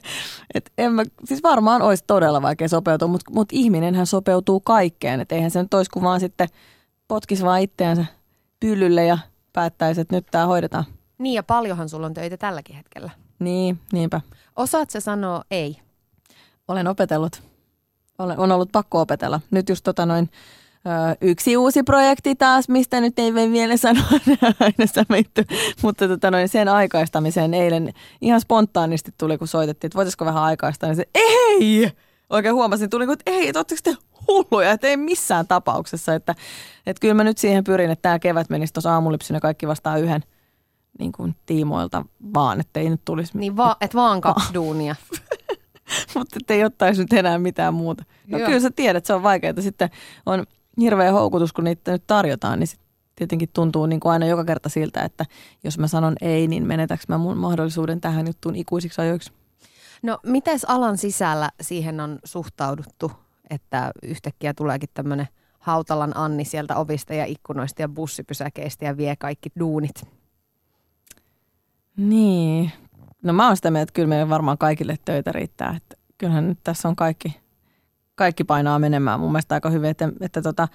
että en mä, siis varmaan olisi todella vaikea sopeutua, mutta, mutta ihminenhän sopeutuu kaikkeen, että eihän se nyt olisi, kun vaan sitten potkisi vaan itseänsä pyllylle ja päättäisi, että nyt tämä hoidetaan. Niin, ja paljonhan sulla on töitä tälläkin hetkellä. Niin, niinpä. Osaat sä sanoa ei? Olen opetellut. Olen, on ollut pakko opetella. Nyt just tota noin, ö, yksi uusi projekti taas, mistä nyt ei vielä sanoa aina samittu. Mutta tota noin, sen aikaistamiseen eilen ihan spontaanisti tuli, kun soitettiin, että voitaisiko vähän aikaistaa. Niin se, ei! Oikein huomasin, tuli, että ei, että ootteko te hulluja, että ei missään tapauksessa. Että, että kyllä mä nyt siihen pyrin, että tämä kevät menisi tuossa Aamulypsynä Kaikki vastaan yhden niin kuin tiimoilta vaan, että ei nyt tulisi. Niin va- että vaan kaksi va- duunia. Mutta ettei ottaisi nyt enää mitään muuta. No joo. Kyllä sä tiedät, se on vaikeaa. Sitten on hirveä houkutus, kun niitä nyt tarjotaan, niin sitten tietenkin tuntuu niin kuin aina joka kerta siltä, että jos mä sanon ei, niin menetäks mä mun mahdollisuuden tähän juttuun ikuisiksi ajoiksi. No mites alan sisällä siihen on suhtauduttu, että yhtäkkiä tuleekin tämmöinen Hautalan Anni sieltä ovista ja ikkunoista ja bussipysäkeistä ja vie kaikki duunit? Niin. No mä oon sitä mieltä, että kyllä meillä varmaan kaikille töitä riittää. Että kyllähän nyt tässä on kaikki, kaikki painaa menemään mun mielestä aika hyvin. Että, että tota,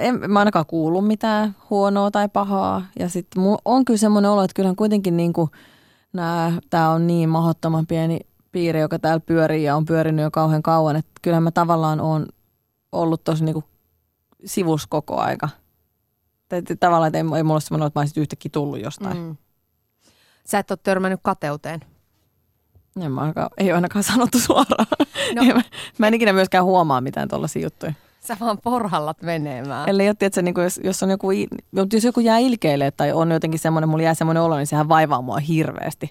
en mä ainakaan kuullut mitään huonoa tai pahaa. Ja sitten on kyllä semmoinen olo, että kyllähän kuitenkin niin kuin tämä on niin mahdottoman pieni piiri, joka täällä pyörii ja on pyörinyt jo kauhean kauan. Että kyllähän mä tavallaan oon ollut tosi niin kuin sivus koko aika. Tavallaan, että ei, ei mulla ole semmoinen, että mä olisin yhtäkkiä tullut jostain. Mm. Sä et ole törmännyt kateuteen? En mä ainakaan, ei ole ainakaan sanottu suoraan. No. Mä, mä en ikinä myöskään huomaa mitään tuollaisia juttuja. Sä vaan porhallat menemään. Eli jotti, että se, niin kuin, jos, jos, on joku, jos joku jää ilkeille tai on jotenkin semmoinen, mulla jää semmoinen olo, niin sehän vaivaa mua hirveästi.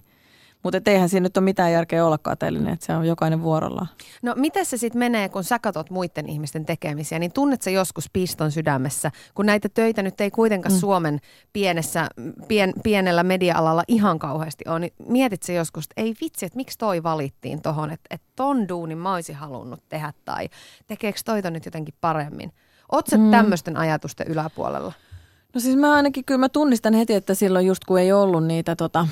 Mutta eihän siinä nyt ole mitään järkeä olla kateellinen, että se on jokainen vuorollaan. No miten se sitten menee, kun sä katot muiden ihmisten tekemisiä, niin tunnet sä joskus piston sydämessä, kun näitä töitä nyt ei kuitenkaan mm. Suomen pienessä, pien, pienellä media-alalla ihan kauheasti ole, niin mietit sä joskus, että ei vitsi, että miksi toi valittiin tohon, että, että ton duunin mä olisin halunnut tehdä tai tekeekö toi ton nyt jotenkin paremmin? Oot sä mm. tämmöisten ajatusten yläpuolella? No siis mä ainakin kyllä mä tunnistan heti, että silloin just kun ei ollut niitä tota...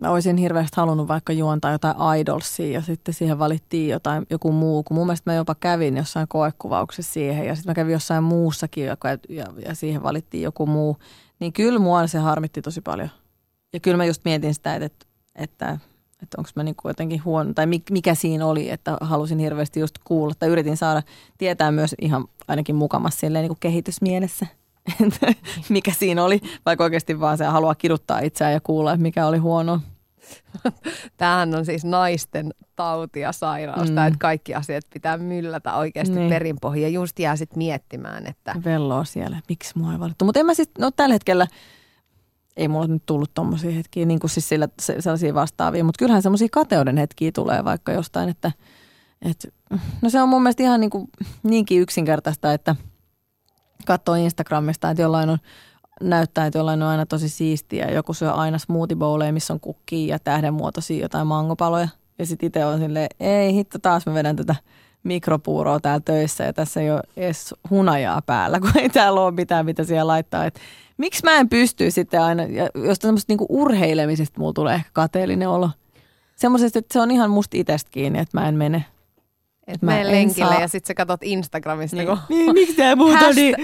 Mä olisin hirveästi halunnut vaikka juontaa jotain Idolsia ja sitten siihen valittiin jotain, joku muu, kun mun mielestä mä jopa kävin jossain koekuvauksessa siihen ja sitten mä kävin jossain muussakin ja, ja, ja siihen valittiin joku muu. Niin kyllä mua se harmitti tosi paljon. Ja kyllä mä just mietin sitä, että, että, että, että onko mä niin kuin jotenkin huono tai mikä siinä oli, että halusin hirveästi just kuulla tai yritin saada tietää myös ihan ainakin mukamassa silleen niin kuin kehitysmielessä. Mikä siinä oli, vaikka oikeasti vaan se haluaa kiduttaa itseään ja kuulla, että mikä oli huono. Tämähän on siis naisten tauti ja sairaus, mm. että kaikki asiat pitää myllätä oikeasti niin perinpohjia. Ja just jää sitten miettimään, että... Velloa siellä, miksi mua ei valittu. Mutta en mä siis, no tällä hetkellä, ei mulla nyt tullut tommosia hetkiä, niin kuin siis sillä, se, sellaisia vastaavia. Mutta kyllähän semmoisia kateuden hetkiä tulee vaikka jostain, että... Et, no se on mun mielestä ihan niin kuin, niinkin yksinkertaista, että... Katsoo Instagramista, että jollain on, näyttää, että jollain on aina tosi siistiä. Joku syö aina smoothie bowleja, missä on kukkia ja tähdenmuotoisia jotain mangopaloja. Ja sitten itse on silleen, ei hitto, taas mä vedän tätä mikropuuroa täällä töissä ja tässä ei ole edes hunajaa päällä, kun ei täällä ole mitään, mitä siellä laittaa. Et miksi mä en pysty sitten aina, ja jostain semmoista niinku urheilemisesta mulla tulee ehkä kateellinen olo. Semmoisesta, että se on ihan musta itsestä kiinni, että mä en mene. Että mene lenkille saa... ja sitten sä katot Instagramista. Niin, kun... niin miksi tää muuta Hasht... niin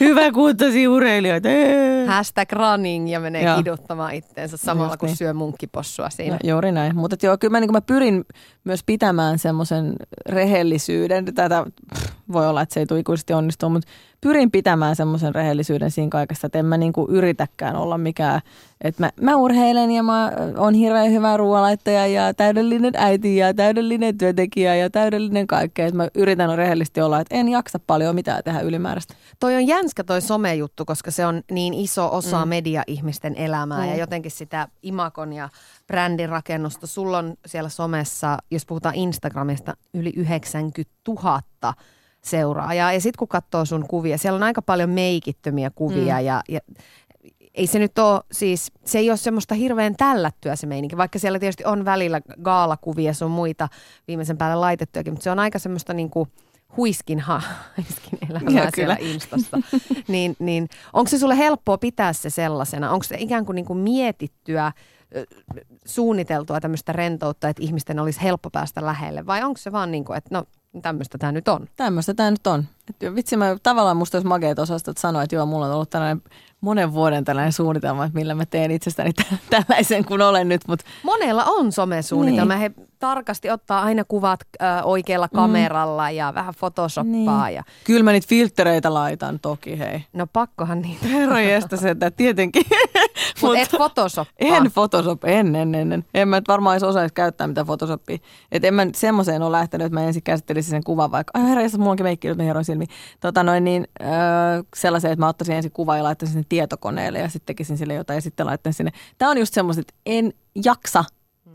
hyväkuntoisia urheilijoita? Eee. Hashtag running ja menee joo kiduttamaan itteensä samalla, kun niin syö munkkipossua siinä. No, juuri näin. Mutta joo, kyllä mä, niin mä pyrin myös pitämään semmoisen rehellisyyden. Tätä pff, voi olla, että se ei tule ikuisesti onnistua, mutta pyrin pitämään semmoisen rehellisyyden siinä kaikessa, että en mä niin kuin yritäkään olla mikään. Että mä, mä urheilen ja mä oon hirveän hyvä ruoanlaittaja ja täydellinen äiti ja täydellinen työntekijä ja täydellinen kaikkea. Että mä yritän rehellisesti olla, että en jaksa paljon mitään tehdä ylimääräistä. Toi on jänskä toi some-juttu, koska se on niin iso osa mm. media-ihmisten elämää mm. ja jotenkin sitä imakon ja brändin rakennusta. Sulla on siellä somessa, jos puhutaan Instagramista, yli yhdeksänkymmentätuhatta seuraajaa. Ja sitten kun katsoo sun kuvia, siellä on aika paljon meikittömiä kuvia mm. ja... ja ei se nyt ole, siis se ei ole semmoista hirveän tällättyä se meininki, vaikka siellä tietysti on välillä gaalakuvia sun muita viimeisen päälle laitettuakin, mutta se on aika semmoista niinku huiskinha, huiskin elämää siellä Instassa. niin, niin, onko se sulle helppoa pitää se sellaisena? Onko se ikään kuin niinku mietittyä, suunniteltua tämmöistä rentoutta, että ihmisten olisi helppo päästä lähelle? Vai onko se vaan niin kuin, että no tämmöistä tämä nyt on? Tämmöistä tämä nyt on. Et vitsi, mä tavallaan musta olisi makeat osasta sanoa, että joo, mulla on ollut tällainen monen vuoden tällainen suunnitelma, että millä mä teen itsestäni t- tällaisen kuin olen nyt. Mut. Monella on somesuunnitelma. Niin. He tarkasti ottaa aina kuvat äh, oikealla kameralla mm. ja vähän photoshoppaa. Niin. Ja... Kyllä mä niitä filtreitä laitan toki, hei. No pakkohan niitä. Herra jästä sentään, tietenkin. Mut Mut et photoshoppaa. En photoshop, en, en, en. En, en mä nyt varmaan edes osaisi käyttää mitään photoshopia. Että en mä semmoiseen ole lähtenyt, että mä ensin käsittelisin sen kuvan vaikka. Ai herra jästä, mulla onkin meikki, nyt mä hieroin silmiin. Tota noin niin, äh, sellaiseen, että mä ottaisin ensin kuvan ja laittaisin sen tietokoneelle ja sitten tekisin sille jotain ja sitten laittaisin sinne. Tämä on just semmoiset, että en jaksa.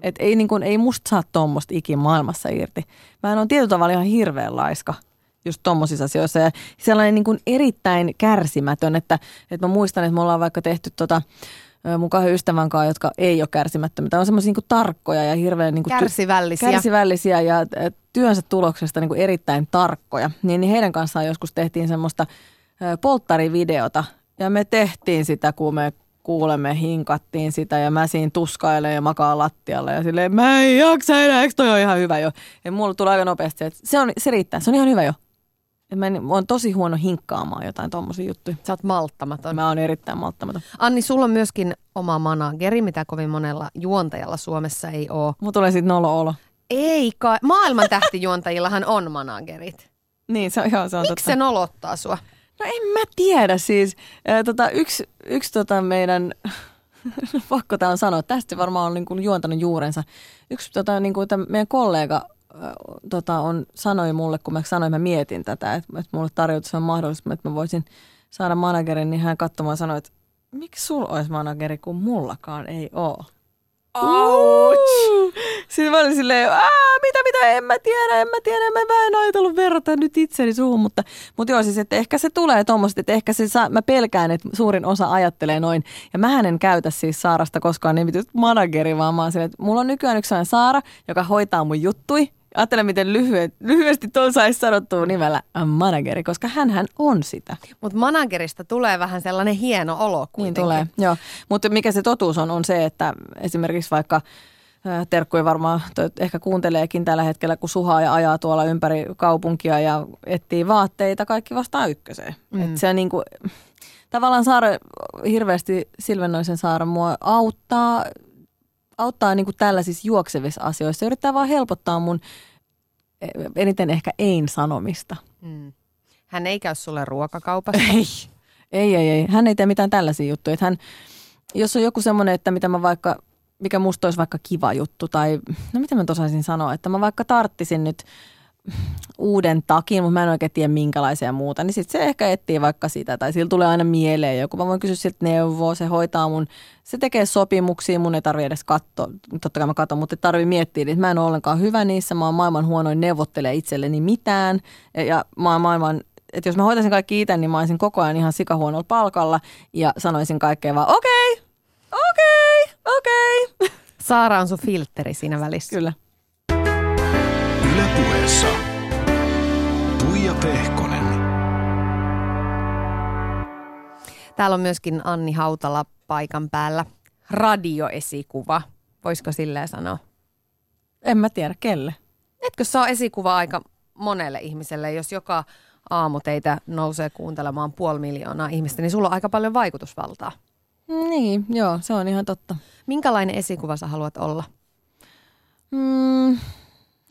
Että ei, niin kun, ei musta saa tuommoista ikin maailmassa irti. Mä en ole tietyllä tavalla ihan hirveän laiska just tuommoisissa asioissa. Ja sellainen niin kun erittäin kärsimätön, että, että mä muistan, että me ollaan vaikka tehty tota, mun kahden ystävän kanssa, jotka ei ole kärsimättömiä. Tämä on semmoisia niin kun tarkkoja ja hirveän niin kun kärsivällisiä. kärsivällisiä ja työnsä tuloksesta niin kun erittäin tarkkoja. Niin, niin heidän kanssaan joskus tehtiin semmoista polttarivideota ja me tehtiin sitä, kun me... Kuulemme, hinkattiin sitä ja mä siinä tuskailen ja makaan lattialla ja silleen, mä en jaksa enää, eikö toi ole ihan hyvä jo? Ja mulla tulee aika nopeasti se, että se, on, se riittää, se on ihan hyvä jo. Et mä, en, mä oon tosi huono hinkkaamaan jotain tommosia juttuja. Sä oot malttamaton. Mä oon erittäin malttamaton. Anni, sulla on myöskin oma manageri, mitä kovin monella juontajalla Suomessa ei oo. Mulla tulee siitä nolo-olo. Ei kai, maailman tähtijuontajillahan on managerit. Niin, se on, joo, se on. Miksi totta. Miksi se nolottaa sua? No en mä tiedä siis. Tota, yksi yksi tota meidän, pakko tämä on sanoa, tästä varmaan on niinku juontanut juurensa. Yksi tota, niinku, meidän kollega tota, on, sanoi mulle, kun mä sanoin, mä mietin tätä, että, että mulle tarjoutui se on mahdollisuus, että mä voisin saada managerin, niin hän katsomaan sanoi, että miksi sulla olisi manageri, kun mullakaan ei ole. Ouch! Siis mä olin silleen, aah, mitä, mitä, en mä tiedä, en mä tiedä, mä en ajatellut verrata nyt itseni suuhun, mutta, mutta joo siis, että ehkä se tulee tommoset, että ehkä se saa, mä pelkään, että suurin osa ajattelee noin, ja mähän en käytä siis Saarasta koskaan nimitystä manageri, vaan mä oon silleen, että mulla on nykyään yksi sellainen Saara, joka hoitaa mun juttui, ajattelen, miten lyhyet, lyhyesti tuon saisi sanottua nimellä manageri, koska hänhän on sitä. Mutta managerista tulee vähän sellainen hieno olo kuitenkin. Niin tulee, joo. Mutta mikä se totuus on, on se, että esimerkiksi vaikka äh, Terkkuja varmaan toi, ehkä kuunteleekin tällä hetkellä, kun suhaa ja ajaa tuolla ympäri kaupunkia ja etsii vaatteita, kaikki vastaan ykköseen. Mm. Että se on niin kuin... Tavallaan Saara, hirveästi Silvennoisen Saara mua auttaa... auttaa niin kuin tällaisissa juoksevissa asioissa. Yrittää vaan helpottaa mun eniten ehkä ein sanomista. Mm. Hän ei käy sulle ruokakaupassa? Ei. Ei, ei, ei. Hän ei tee mitään tällaisia juttuja. Että hän, jos on joku semmoinen, että mitä mä vaikka, mikä musta olisi vaikka kiva juttu tai, no mitä mä osaisin sanoa, että mä vaikka tarttisin nyt uuden takin, mutta mä en oikein tiedä minkälaisia muuta, niin sitten se ehkä etsii vaikka sitä, tai sillä tulee aina mieleen joku. Mä voin kysyä siltä neuvoa, se hoitaa mun, se tekee sopimuksia, mun ei tarvitse edes katsoa, totta kai mä katson, mutta ei tarvitse miettiä, että mä en ole ollenkaan hyvä niissä, mä oon maailman huonoin neuvottelee itselleni mitään, ja mä oon maailman, että jos mä hoitaisin kaikki itse, niin mä olisin koko ajan ihan sikahuonolla palkalla, ja sanoisin kaikkea vaan, okei, okei, okei. Saara on sun filtteri siinä välissä. Kyllä. Puheessa Tuija Pehkonen. Täällä on myöskin Anni Hautala paikan päällä. Radioesikuva. Voisiko silleen sanoa? En mä tiedä, kelle. Etkö se on esikuva aika monelle ihmiselle? Jos joka aamu teitä nousee kuuntelemaan puoli miljoonaa ihmistä, niin sulla on aika paljon vaikutusvaltaa. Niin, joo, se on ihan totta. Minkälainen esikuva sä haluat olla? Mm,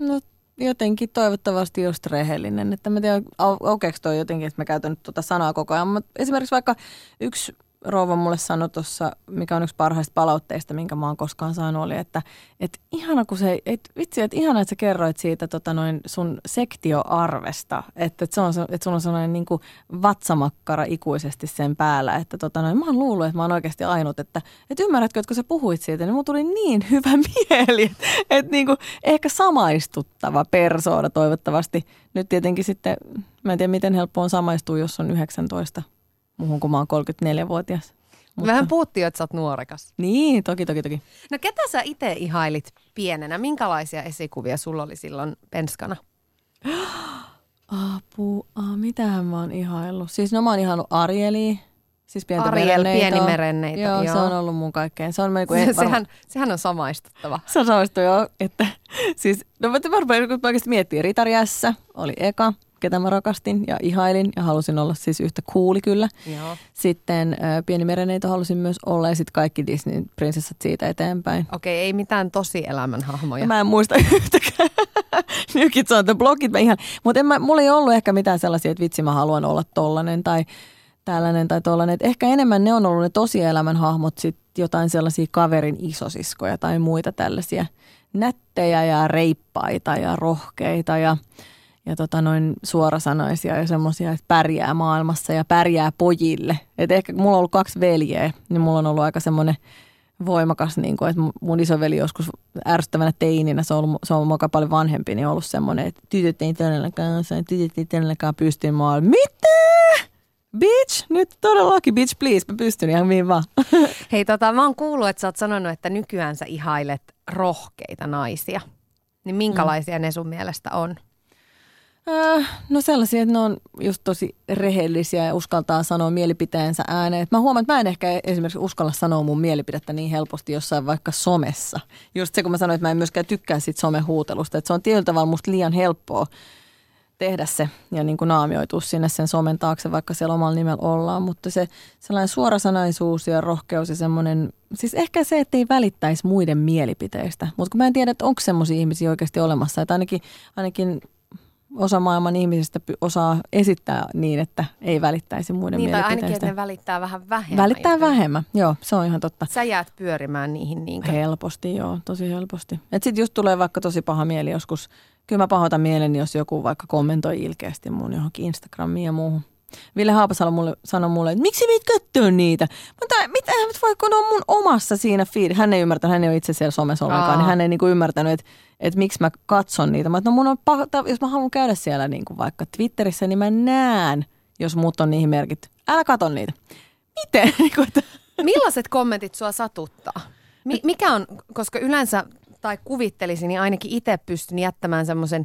no... Jotenkin toivottavasti just rehellinen, että mä tiedän aukeaksi toi jotenkin, että mä käytän nyt tuota sanaa koko ajan. Mut esimerkiksi vaikka yksi rouva mulle sanoi tuossa, mikä on yksi parhaista palautteista, minkä mä oon koskaan saanut, oli, että et ihana, kun se, et, vitsi, että ihana, että sä kerroit siitä tota noin sun sektioarvesta, että et se et sulla on sellainen niinku vatsamakkara ikuisesti sen päällä, että tota noin, mä oon luullut, että mä oon oikeasti ainut, että et ymmärrätkö, että kun sä puhuit siitä, niin mulla tuli niin hyvä mieli, että niinku ehkä samaistuttava persoona toivottavasti. Nyt tietenkin sitten, mä en tiedä miten helppo on samaistua, jos on yhdeksäntoista. Muuhun, kun mä oon kolmekymmentäneljävuotias. Mutta... Vähän puhuttiin, että sä oot nuorekas. Niin, toki, toki, toki. No ketä sä itse ihailit pienenä? Minkälaisia esikuvia sulla oli silloin penskana? Apua, mitähän mä oon ihaillut? Siis no mä oon ihaillut Arieliä. Siis pientä Ariel, merenneitä. Pieni merenneitä. Joo, joo, se on ollut mun kaikkein. Se on melko se, sehän, sehän on samaistuttava. Se on samaistuttava, joo. Että, siis, no mä varmaan, kun mä oikeasti miettii, Ritari S oli eka. ketä mä rakastin ja ihailin ja halusin olla siis yhtä cooli kyllä. Joo. Sitten ä, Pieni mereneito halusin myös olla ja sitten kaikki Disney-prinsessat siitä eteenpäin. Okei, ei mitään tosielämän hahmoja. Mä en muista yhtäkään. New Kids on the Blockit, mä ihan. Mutta mulla ei ollut ehkä mitään sellaisia, että vitsi mä haluan olla tollanen tai tällainen tai tollainen. Et ehkä enemmän ne on ollut ne tosielämän hahmot sitten jotain sellaisia kaverin isosiskoja tai muita tällaisia nättejä ja reippaita ja rohkeita ja ja tota noin suorasanaisia ja semmoisia, että pärjää maailmassa ja pärjää pojille. Et ehkä kun mulla on ollut kaksi veljeä, niin mulla on ollut aika semmoinen voimakas, niin kun, että mun isoveli joskus ärsyttävänä teininä, se on, ollut, se on aika paljon vanhempi, niin on ollut semmoinen, että tytöt ei todellakaan, tytöt ei todellakaan pystyn maailmaan. Mitä? Bitch, nyt todellakin, bitch please, mä pystyn ihan mihin vaan. Hei tota, mä oon kuullut, että sä oot sanonut, että nykyään sä ihailet rohkeita naisia. Niin minkälaisia mm. ne sun mielestä on? No sellaisia, että ne on just tosi rehellisiä ja uskaltaa sanoa mielipiteensä ääneen. Mä huomaan, että mä en ehkä esimerkiksi uskalla sanoa mun mielipidettä niin helposti jossain vaikka somessa. Just se, kun mä sanoin, että mä en myöskään tykkää siitä somehuutelusta. Että se on tietyllä tavalla musta liian helppoa tehdä se ja niin kuin naamioitua sinne sen somen taakse, vaikka siellä omalla nimellä ollaan. Mutta se sellainen suorasanaisuus ja rohkeus ja semmoinen, siis ehkä se, että ei välittäisi muiden mielipiteistä. Mutta kun mä en tiedä, että onko semmoisia ihmisiä oikeasti olemassa, että ainakin... ainakin osa maailman ihmisistä osaa esittää niin, että ei välittäisi muiden niin, mielipiteistä. Niin, tai ainakin, että ne välittää vähän vähemmän. Välittää joten... vähemmän, joo, se on ihan totta. Sä jäät pyörimään niihin niinkö? Helposti, joo, tosi helposti. Että sit just tulee vaikka tosi paha mieli joskus. Kyllä mä pahoitan mieleni, jos joku vaikka kommentoi ilkeästi mun johonkin Instagramiin ja muuhun. Ville Haapasalo mulle, sanoi mulle, että miksi meitä katsoa niitä? Mutta mitä nyt vaikka ne on mun omassa siinä feed. Hän ei ymmärtänyt, hän ei ole itse siellä somessa ollenkaan, niin hän ei niinku ymmärtänyt, että et miksi mä katson niitä. Mä, no mun on paha, jos mä haluan käydä siellä niinku vaikka Twitterissä, niin mä näen, jos muut on niihin merkitty. Älä katso niitä. Miten? Millaiset kommentit sua satuttaa? Mikä on, koska yleensä tai kuvittelisin, niin ainakin itse pystyn jättämään semmoisen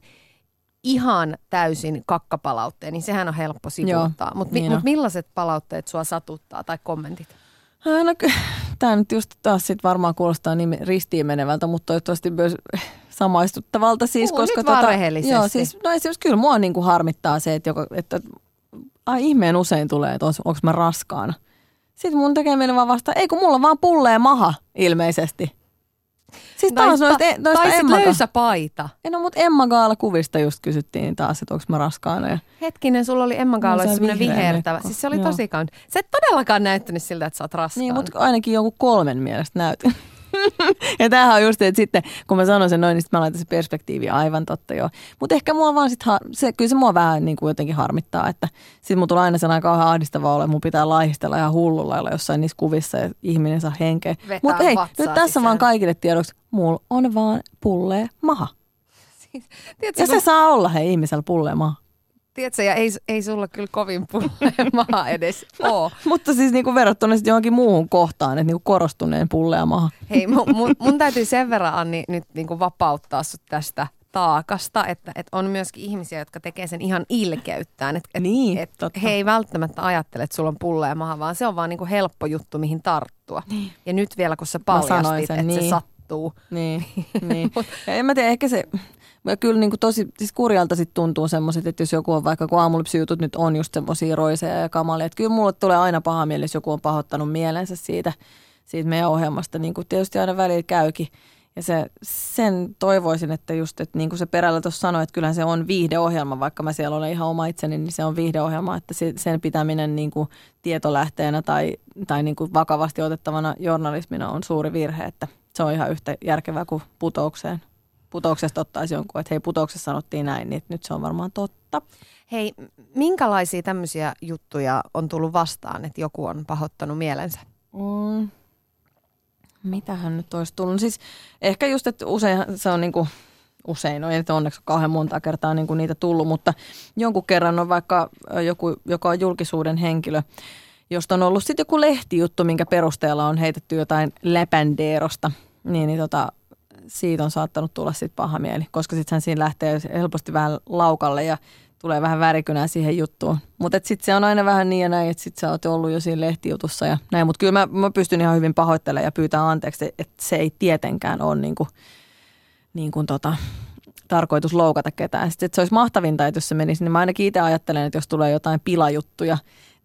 ihan täysin kakkapalautteen, niin sehän on helppo sivuuttaa. Mutta mi- mut millaiset palautteet sua satuttaa tai kommentit? No, tämä nyt just taas sit varmaan kuulostaa niin ristiin menevältä, mutta toivottavasti myös samaistuttavalta. Siis, Kuul, koska nyt vaan tota, rehellisesti. Joo, siis, no esimerkiksi kyllä mua niinku harmittaa se, että, joka, että ai, ihmeen usein tulee, että onko mä raskaana. Sitten mun tekee mieli vaan vastaan, ei kun mulla on vaan pullee maha ilmeisesti. Siis taas noista, noista, noista tai sit löysä paita. Ja no mut Emma Gaala-kuvista just kysyttiin taas, että onko mä raskaana. Ja... Hetkinen, sulla oli Emma Gaaloissa no, semmoinen vihertävä. Mekko. Siis se oli tosi kauan. Sä et todellakaan näyttänyt siltä, että sä oot raskaana. Niin, mutta ainakin joku kolmen mielestä näytin. Ja tämähän on just, että sitten kun mä sanon sen noin, niin sitten mä laitan se perspektiivi aivan totta joo. Mutta ehkä mua vaan sit, har- se, kyllä se mua vähän niin kuin jotenkin harmittaa, että sit mun tulee aina sellainen kauhean ahdistava ole, mun pitää laihistella ihan hullulla olla jossain niissä kuvissa ja ihminen saa henkeä. Mutta hei, nyt tässä sisään. Vaan kaikille tiedoksi, mulla on vaan pullee maha. Siis, tiedätkö, ja se kun... saa olla hei ihmisellä pullee maha. Tiedätkö, ja ei, ei sulla kyllä kovin pulleen maha edes ole. Mutta siis niinku verrattuna sitten johonkin muuhun kohtaan, että niinku korostuneen pullea maha. Hei, mun, mun täytyy sen verran, Anni, nyt niinku vapauttaa sut tästä taakasta, että et on myöskin ihmisiä, jotka tekee sen ihan ilkeyttään. Et, et, niin, et, he ei välttämättä ajattele, että sulla on pullea maha, vaan se on vaan niinku helppo juttu, mihin tarttua. Niin. Ja nyt vielä, kun sä paljastit, että niin. Se sattuu. Niin, niin. Ja en mä tiedä, ehkä se... Ja kyllä niin kuin tosi, siis kurjalta sit tuntuu semmoiset, että jos joku on vaikka, kun aamulypsyjutut nyt on just semmoisia roiseja ja kamalia, että kyllä mulle tulee aina paha mieli, jos joku on pahoittanut mielensä siitä, siitä meidän ohjelmasta, niin kuin tietysti aina välillä käykin. Ja se, sen toivoisin, että just, että niin kuin se Perälä tuossa sanoi, että kyllähän se on viihdeohjelma, vaikka mä siellä olen ihan oma itseni, niin se on viihdeohjelma, että sen pitäminen niin kuin tietolähteenä tai, tai niin kuin vakavasti otettavana journalismina on suuri virhe, että se on ihan yhtä järkevää kuin putoukseen. Putouksesta ottaisi jonkun, että hei, putouksessa sanottiin näin, niin nyt se on varmaan totta. Hei, minkälaisia tämmöisiä juttuja on tullut vastaan, että joku on pahoittanut mielensä? Mm. Mitähän nyt olisi tullut? Siis ehkä just, että usein se on niin kuin, usein on, ei nyt onneksi kauhean monta kertaa niin kuin niitä tullut, mutta jonkun kerran on vaikka joku, joka on julkisuuden henkilö, josta on ollut sitten joku lehtijuttu, minkä perusteella on heitetty jotain läpändeerosta, niin, niin tota... siitä on saattanut tulla sitten paha mieli, koska sittenhän siinä lähtee helposti vähän laukalle ja tulee vähän värikynää siihen juttuun. Mutta sitten se on aina vähän niin ja näin, että sitten sä oot ollut jo siinä lehtijutussa ja näin. Mutta kyllä mä, mä pystyn ihan hyvin pahoittelemaan ja pyytämään anteeksi, että se ei tietenkään ole niin kuin, niin kuin tota, tarkoitus loukata ketään. Sitten, se olisi mahtavinta, että jos se menisi, niin mä ainakin itse ajattelen, että jos tulee jotain pilajuttuja,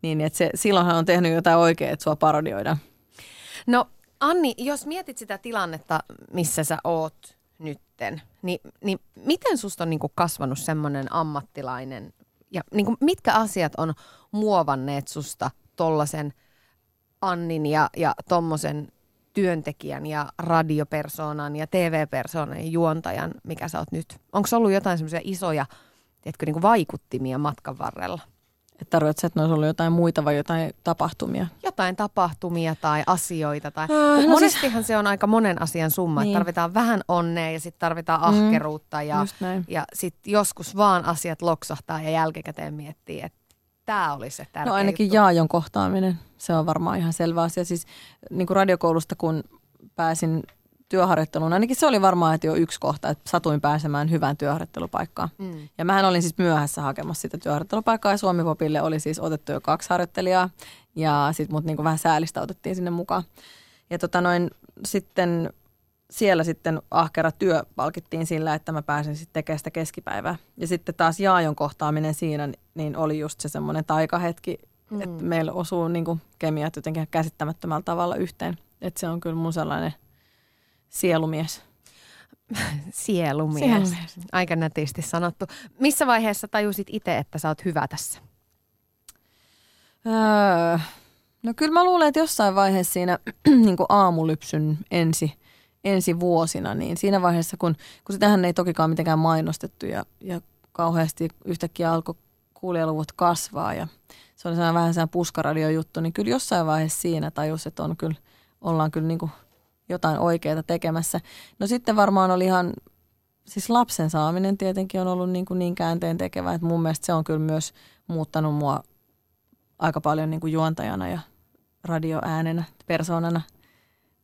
niin että se, silloinhan on tehnyt jotain oikein, että sua parodioidaan. No Anni, jos mietit sitä tilannetta, missä sä oot nytten, niin, niin miten susta on niin kuin kasvanut semmoinen ammattilainen ja niin kuin mitkä asiat on muovanneet susta tollasen Annin ja, ja tommosen työntekijän ja radiopersoonan ja T V-persoonan ja juontajan, mikä sä oot nyt? Onko se ollut jotain semmoisia isoja, tiedätkö, niin kuin vaikuttimia matkan varrella? Et tarvitset, että ne olisi ollut jotain muita vai jotain tapahtumia? Jotain tapahtumia tai asioita. Tai... Äh, no monestihan siis... se on aika monen asian summa. Niin. Tarvitaan vähän onnea ja sitten tarvitaan ahkeruutta. Mm, ja ja sitten joskus vaan asiat loksahtaa ja jälkikäteen miettii, että tämä oli se tärkeä. No ainakin juttu. Jaajon kohtaaminen. Se on varmaan ihan selvä asia. Siis niin kuin radiokoulusta, kun pääsin työharjoitteluun, ainakin se oli varmaan, että jo yksi kohta, että satuin pääsemään hyvään työharjoittelupaikkaan. Mm. Ja mähän olin siis myöhässä hakemassa sitä työharjoittelupaikkaa ja Suomi-Popille oli siis otettu jo kaksi harjoittelijaa ja sit mut niin kuin vähän säälistä otettiin sinne mukaan. Ja tota noin, sitten siellä sitten ahkera työ palkittiin sillä, että mä pääsin sitten tekemään sitä keskipäivää. Ja sitten taas Jaajon kohtaaminen siinä, niin oli just se semmoinen taikahetki, mm. että meillä osuu niin kuin kemiat jotenkin käsittämättömällä tavalla yhteen. Että se on kyllä mun sellainen sielumies. Sielumies. Sielumies. Aika nätisti sanottu. Missä vaiheessa tajusit itse, että sä oot hyvä tässä? Öö, no kyllä mä luulen, että jossain vaiheessa siinä niin kuin aamulypsyn ensi, ensi vuosina, niin siinä vaiheessa, kun, kun sitähän ei tokikaan mitenkään mainostettu ja, ja kauheasti yhtäkkiä alkoi kuulijaluvut kasvaa ja se oli vähän sellainen puskaradiojuttu, niin kyllä jossain vaiheessa siinä tajus, että on kyllä, ollaan kyllä niin kuin jotain oikeaa tekemässä. No sitten varmaan oli ihan, siis lapsen saaminen tietenkin on ollut niin, niin käänteen tekevä, että mun mielestä se on kyllä myös muuttanut mua aika paljon niin kuin juontajana ja radioäänenä, persoonana.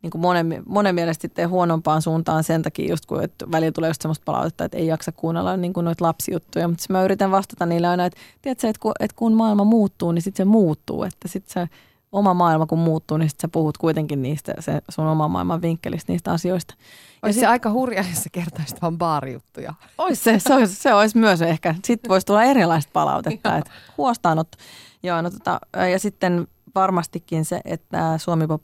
Niin kuin monen, monen mielestä sitten huonompaan suuntaan sen takia, just kun, että välillä tulee just semmoista palautetta, että ei jaksa kuunnella niin kuin noita lapsijuttuja, mutta mä yritän vastata niille aina, että tiedätkö, että kun, että kun maailma muuttuu, niin sitten se muuttuu, että sitten se oma maailma kun muuttuu, niin sit sä puhut kuitenkin niistä, se sun oman maailman vinkkelistä, niistä asioista. Olisi sit... se aika hurjaa, jos sä kertaisit vaan baarijuttuja. Ois se, se olisi, se olisi myös ehkä. Sitten voisi tulla erilaista palautetta, että huostaanotto. Joo, no tota, ja sitten varmastikin se, että Suomi-Pop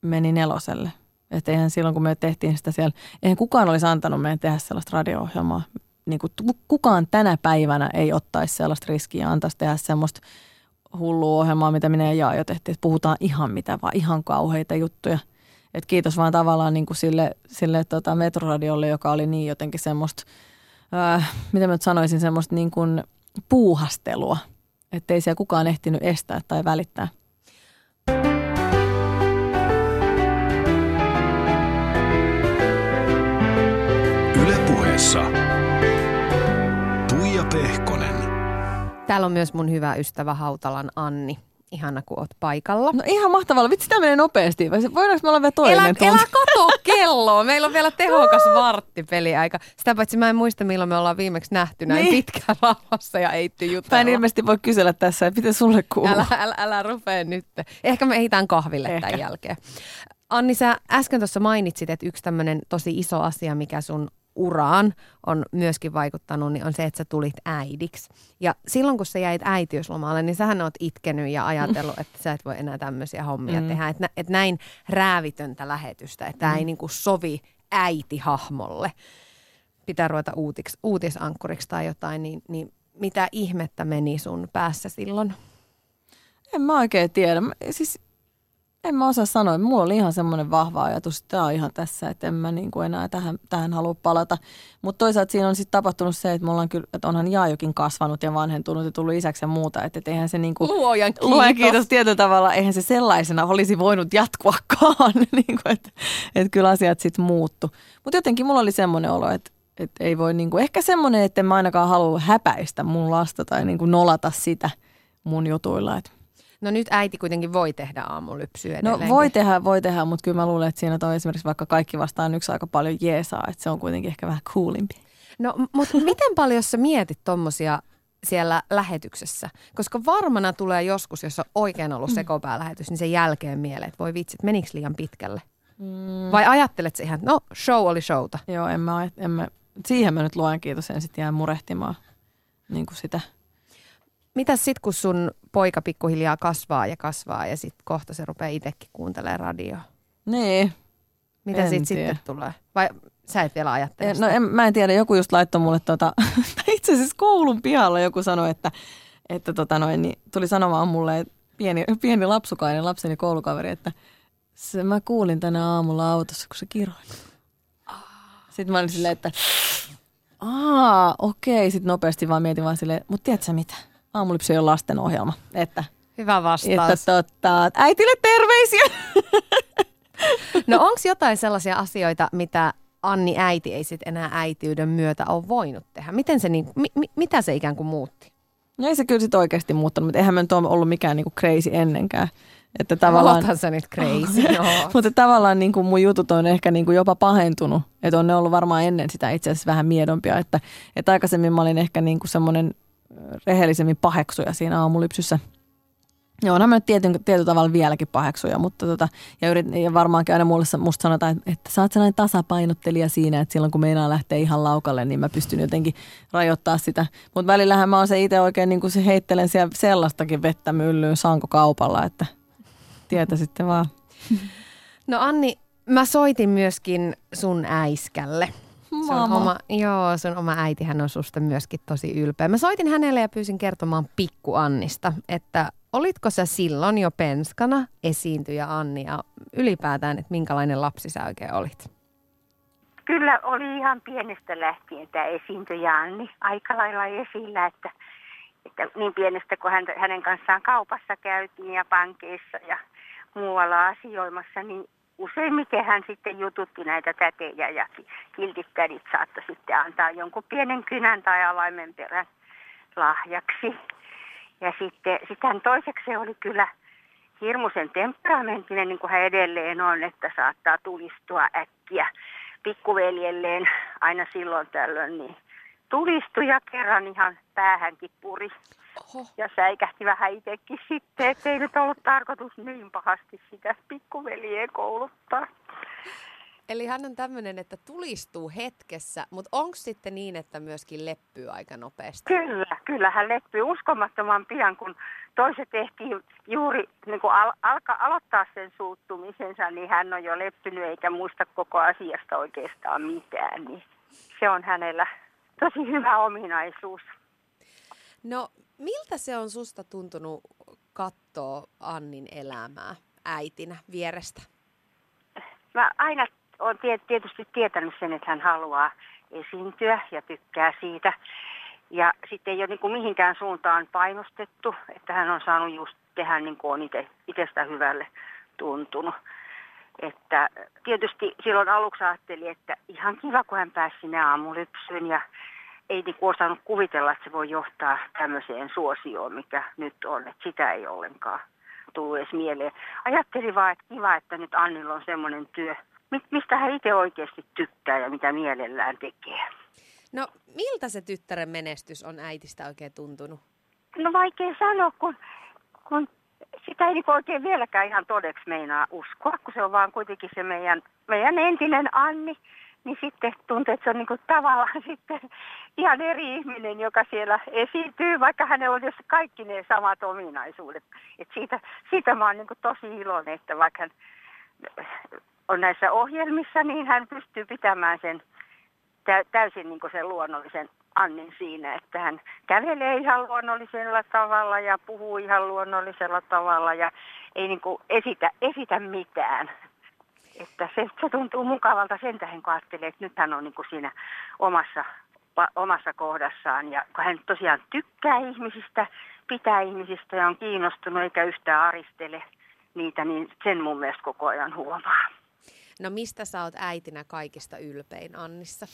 meni neloselle. Että eihän silloin, kun me tehtiin sitä siellä, eihän kukaan olisi antanut meidän tehdä sellaista radio-ohjelmaa. Niin kuin kukaan tänä päivänä ei ottaisi sellaista riskiä ja antaisi tehdä semmoista hullua ohjelmaa, mitä minä ja Jaajo tehtiin, että puhutaan ihan mitä vaan, ihan kauheita juttuja. Et kiitos vaan tavallaan niin kuin sille, sille tota Metroradiolle, joka oli niin jotenkin semmoista, äh, mitä mä nyt sanoisin, semmoista niin kuin puuhastelua, että ei siellä kukaan ehtinyt estää tai välittää. Yle Puheessa Tuija Pehkonen. Täällä on myös mun hyvä ystävä Hautalan Anni. Ihana, kun oot paikalla. No ihan mahtavaa. Vitsi, tämä menee nopeasti. Voidaanko me olla vielä toinen tunti? Elä, elä kato kelloa. Meillä on vielä tehokas varttipeliaika. Sitä paitsi mä en muista, milloin me ollaan viimeksi nähty näin niin pitkään rauhassa ja eitty jutella. Mä en ilmeisesti voi kysellä tässä, että miten sulle kuuluu. Älä, älä, älä rupea nyt. Ehkä me ehditään kahville Ehkä. Tämän jälkeen. Anni, sä äsken tuossa mainitsit, että yksi tämmöinen tosi iso asia, mikä sun uraan on myöskin vaikuttanut, niin on se, että sä tulit äidiksi. Ja silloin, kun sä jäit äitiyslomalle, niin sähän oot itkenyt ja ajatellut, että sä et voi enää tämmöisiä hommia mm. tehdä. Että nä, et näin räävitöntä lähetystä, että mm. ei niinku sovi äitihahmolle. Pitää ruveta uutiks, uutisankkuriksi tai jotain, niin, niin mitä ihmettä meni sun päässä silloin? En mä oikein tiedä. Siis en mä osaa sanoa. Mulla oli ihan semmoinen vahva ajatus, että tää on ihan tässä, että en mä niinku enää tähän, tähän halua palata. Mutta toisaalta siinä on sitten tapahtunut se, että, me ollaan kyllä, että onhan Jaajokin kasvanut ja vanhentunut ja tullut isäksi ja muuta. Että et eihän se niinku, luojan kiitos. Luojan kiitos tietyllä tavalla, eihän se sellaisena olisi voinut jatkuakaan. niinku, että et kyllä asiat sitten muuttu. Mutta jotenkin mulla oli semmoinen olo, että et ei voi niinku, ehkä semmoinen, että en mä ainakaan halua häpäistä mun lasta tai niinku nolata sitä mun jutuilla, että no nyt äiti kuitenkin voi tehdä aamulypsyä edelleenkin. No voi tehdä, voi tehdä, mutta kyllä mä luulen, että siinä toi esimerkiksi vaikka Kaikki vastaan yksi aika paljon jeesaa, että se on kuitenkin ehkä vähän coolimpi. No mutta miten paljon sä mietit tommosia siellä lähetyksessä? Koska varmana tulee joskus, jos on oikein ollut sekopäälähetys, niin sen jälkeen mieleen, että voi vitsit, menikö liian pitkälle? Mm. Vai ajattelet sä ihan, no show oli showta? Joo, en mä, en mä siihen mä nyt luen kiitos, en sitten jää murehtimaan niin kuin sitä. Mitäs sitten, kun sun poika pikkuhiljaa kasvaa ja kasvaa ja sitten kohta se rupeaa itsekin kuuntelemaan radioa? Niin. Mitä en siitä tiedä. Sitten tulee? Vai sä et vielä ajattele sitä? No en, mä en tiedä, joku just laittoi mulle tuota, itse asiassa koulun pihalla joku sanoi, että, että tota noin, niin tuli sanomaan mulle pieni, pieni lapsukainen lapseni koulukaveri, että se, mä kuulin tänä aamulla autossa, kun se kiroili. Sitten mä olin silleen, että aa, okei, sitten nopeasti vaan mietin vaan silleen, mutta tiedätkö sä mitä? Aamulypsy ei ole lastenohjelma. Että, hyvä vastaus. Että totta, äitille terveisiä! No onko jotain sellaisia asioita, mitä Anni äiti ei sitten enää äitiyden myötä ole voinut tehdä? Miten se, niin, mi, mitä se ikään kuin muutti? No ei se kyllä sitten oikeasti muuttanut, mutta eihän me nyt ole ollut mikään niinku crazy ennenkään. Että tavallaan, oothan sä nyt crazy. Mutta tavallaan niinku mun jutut on ehkä niinku jopa pahentunut. Että on ne ollut varmaan ennen sitä itse asiassa vähän miedompia. Että et aikaisemmin mä olin ehkä niinku semmoinen rehellisemmin paheksuja siinä aamulypsyssä. Ja onhan mä nyt tietyn, tietyn tavalla vieläkin paheksuja, mutta tota, ja, yrit, ja varmaankin aina mulle musta sanotaan, että, että sä oot sellainen tasapainottelija siinä, että silloin kun meinaa lähteä ihan laukalle, niin mä pystyn jotenkin rajoittaa sitä. Mutta välillähän mä oon se itse oikein, niin kun se heittelen siellä sellaistakin vettä myllyyn sankokaupalla, että tietä sitten vaan. No Anni, mä soitin myöskin sun äiskälle. Sun oma, joo, sun oma äitihän on susta myöskin tosi ylpeä. Mä soitin hänelle ja pyysin kertomaan pikku Annista, että olitko sä silloin jo penskana esiintyjä Anni ja ylipäätään, että minkälainen lapsi sä oikein olit? Kyllä oli ihan pienestä lähtien tämä esiintyjä Anni aika lailla esillä, että, että niin pienestä kun hän, hänen kanssaan kaupassa käytiin ja pankeissa ja muualla asioimassa, niin useimmiten hän sitten jututti näitä tätejä ja kiltit tädit saattoi sitten antaa jonkun pienen kynän tai alaimen perän lahjaksi. Ja sitten sitähän toiseksi oli kyllä hirmuisen temperamentinen, niin kuin hän edelleen on, että saattaa tulistua äkkiä pikkuveljelleen aina silloin tällöin. Niin tulistui ja kerran ihan päähänkin puri. Oho. Ja säikähti vähän itsekin sitten, ettei nyt ollut tarkoitus niin pahasti sitä pikkuveljeä kouluttaa. Eli hän on tämmöinen, että tulistuu hetkessä, mutta onko sitten niin, että myöskin leppyy aika nopeasti? Kyllä, kyllä hän leppyy uskomattoman pian, kun toiset ehtii juuri niin kun al- alkaa aloittaa sen suuttumisensa, niin hän on jo leppynyt eikä muista koko asiasta oikeastaan mitään. Niin se on hänellä tosi hyvä ominaisuus. No miltä se on susta tuntunut katsoa Annin elämää äitinä vierestä? Mä aina olen tietysti tietänyt sen, että hän haluaa esiintyä ja tykkää siitä. Ja sitten ei ole niin kuin mihinkään suuntaan painostettu, että hän on saanut just tehdä niin kuin on ite, itestä hyvälle tuntunut. Että tietysti silloin aluksi ajattelin, että ihan kiva, kun hän pääsi sinne aamulypsyyn ja ei niin kuin osannut kuvitella, että se voi johtaa tämmöiseen suosioon, mikä nyt on, että sitä ei ollenkaan tullut edes mieleen. Ajattelin vaan, että kiva, että nyt Annilla on semmoinen työ, mistä hän itse oikeasti tykkää ja mitä mielellään tekee. No miltä se tyttären menestys on äitistä oikein tuntunut? No vaikea sanoa, kun, kun sitä ei niin oikein vieläkään ihan todeksi meinaa uskoa, kun se on vaan kuitenkin se meidän, meidän entinen Anni. Niin sitten tuntuu, että se on niin kuin tavallaan sitten ihan eri ihminen, joka siellä esiintyy, vaikka hänellä on kaikki ne samat ominaisuudet. Et siitä, siitä mä oon niin kuin tosi iloinen, että vaikka hän on näissä ohjelmissa, niin hän pystyy pitämään sen täysin niin kuin sen luonnollisen Annin siinä, että hän kävelee ihan luonnollisella tavalla ja puhuu ihan luonnollisella tavalla ja ei niin kuin esitä, esitä mitään. Että se, se tuntuu mukavalta sen tähän, kun ajattelee, että nyt hän on niin kuin siinä omassa, omassa kohdassaan. Ja kun hän tosiaan tykkää ihmisistä, pitää ihmisistä ja on kiinnostunut eikä yhtään aristele niitä, niin sen mun mielestä koko ajan huomaa. No mistä sä oot äitinä kaikista ylpein Annissa?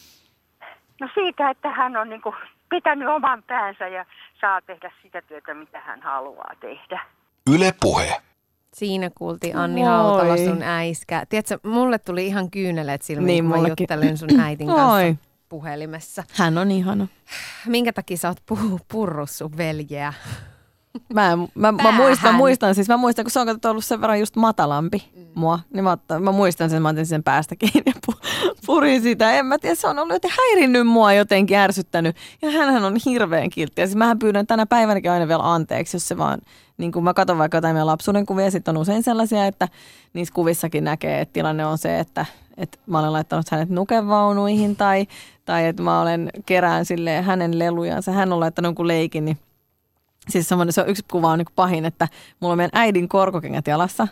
No siitä, että hän on niin kuin pitänyt oman päänsä ja saa tehdä sitä työtä, mitä hän haluaa tehdä. Yle Puhe. Siinä kuultiin Anni Hautala, sun äiskä. Tiedätkö, mulle tuli ihan kyyneleet silmiin, niin, kun mä juttelen sun äitin kanssa Oi. Puhelimessa. Hän on ihana. Minkä takia sä oot puh- purrut sun veljeä? Mä, mä, mä, muistan, muistan, siis mä muistan, kun se on ollut sen verran just matalampi mm. mua. Niin mä, mä muistan sen, mä otin sen päästä kiinni ja pu- purin sitä. En mä tiedä, se on ollut häirinnyt mua jotenkin, ärsyttänyt. Ja hänhän on hirveän kiltti. Ja siis mähän pyydän tänä päivänäkin aina vielä anteeksi, jos se vaan, niin kun mä katson vaikka jotain meidän lapsuuden kuvia, sitten on usein sellaisia, että niissä kuvissakin näkee, että tilanne on se, että, että mä olen laittanut hänet nukevaunuihin tai, tai että mä olen kerään sille hänen lelujansa. Hän on laittanut jonkun leikin, niin siis se on yksi kuva on niin kuin pahin, että mulla on meidän äidin korkokengät jalassa.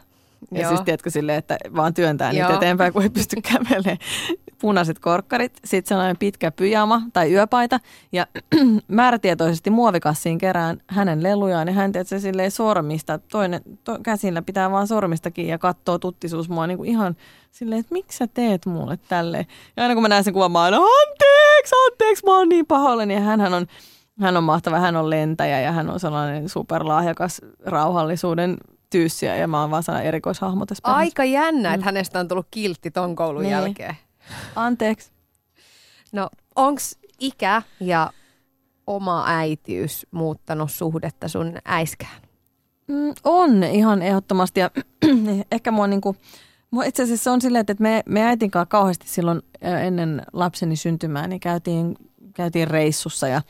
Ja Joo. siis tiedätkö silleen, että vaan työntää niitä Joo. eteenpäin, kun ei pysty kävelemään. Punaiset korkkarit, sitten sellainen pitkä pyjama tai yöpaita. Ja määrätietoisesti muovikassiin kerään hänen lelujaan. Ja hän tietysti silleen sormista, toinen to, käsillä pitää vaan sormistakin ja katsoo tuttisuus mua niin kuin ihan silleen, että miksi sä teet mulle tälleen. Ja aina kun mä näen sen kuvan, mä oon, anteeksi, anteeksi, mä oon niin pahoillani. Ja hänhän on... Hän on mahtava, hän on lentäjä ja hän on sellainen superlahjakas rauhallisuuden tyyssiä ja mä oon vaan sellainen erikoishahmo tässä päivässä. Aika jännä, että hänestä on tullut kiltti ton koulun niin. jälkeen. Anteeksi. No onks ikä ja oma äitiys muuttanut suhdetta sun äiskään? Mm, on ihan ehdottomasti ja ehkä mua niinku... Itse asiassa se on silleen, että me, me äitinkaan kauheasti silloin ennen lapseni syntymää niin käytiin, käytiin reissussa ja...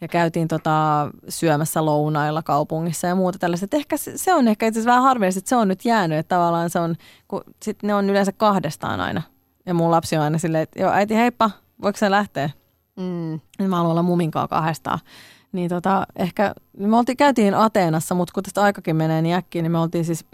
Ja käytiin tota syömässä lounailla kaupungissa ja muuta tällaista. Et ehkä se, se on ehkä itse asiassa vähän harmillista, että se on nyt jäänyt. Että tavallaan se on, kun sit ne on yleensä kahdestaan aina. Ja mun lapsi on aina silleen, että joo äiti heippa, voiko se lähteä? Mm. Ja mä haluan olla muminkaan kahdestaan. Niin tota ehkä, me oltiin, käytiin Ateenassa, mutta kun tästä aikakin menee niin äkkiä, niin me oltiin siis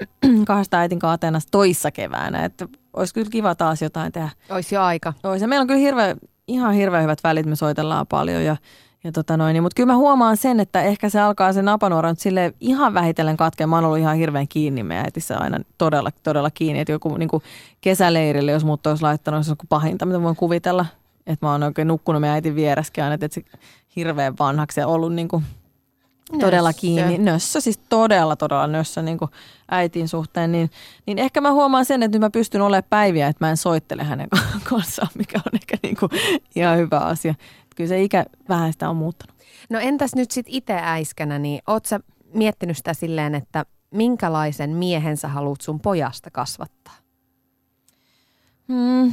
kahdestaan äitinkaan Ateenassa toissa keväänä. Että olisi kyllä kiva taas jotain tehdä. Olisi jo aika. Ois, ja meillä on kyllä hirveä, ihan hirveän hyvät välit, me soitellaan paljon ja... Ja tota noin, niin, mutta kyllä mä huomaan sen, että ehkä se alkaa se napanuora nyt silleen ihan vähitellen katkea. Mä oon ollut ihan hirveän kiinni meidän äitissä aina todella, todella kiinni. Että joku niin kuin kesäleirille, jos mut olisi laittanut, se on pahinta, mitä voin kuvitella. Että mä oon oikein nukkunut meidän äitin vieressäkin aina, että se hirveän vanhaksi ja ollut niin kuin todella kiinni. Nössö, siis todella, todella nössö niin kuin äitin suhteen. Niin, niin ehkä mä huomaan sen, että nyt mä pystyn olemaan päiviä, että mä en soittele hänen kanssaan, mikä on ehkä niin kuin ihan hyvä asia. Kyllä se ikä vähän sitä on muuttanut. No entäs nyt sit itse äiskänä, niin oot sä miettinyt sitä silleen, että minkälaisen miehen sä haluut sun pojasta kasvattaa? Mm,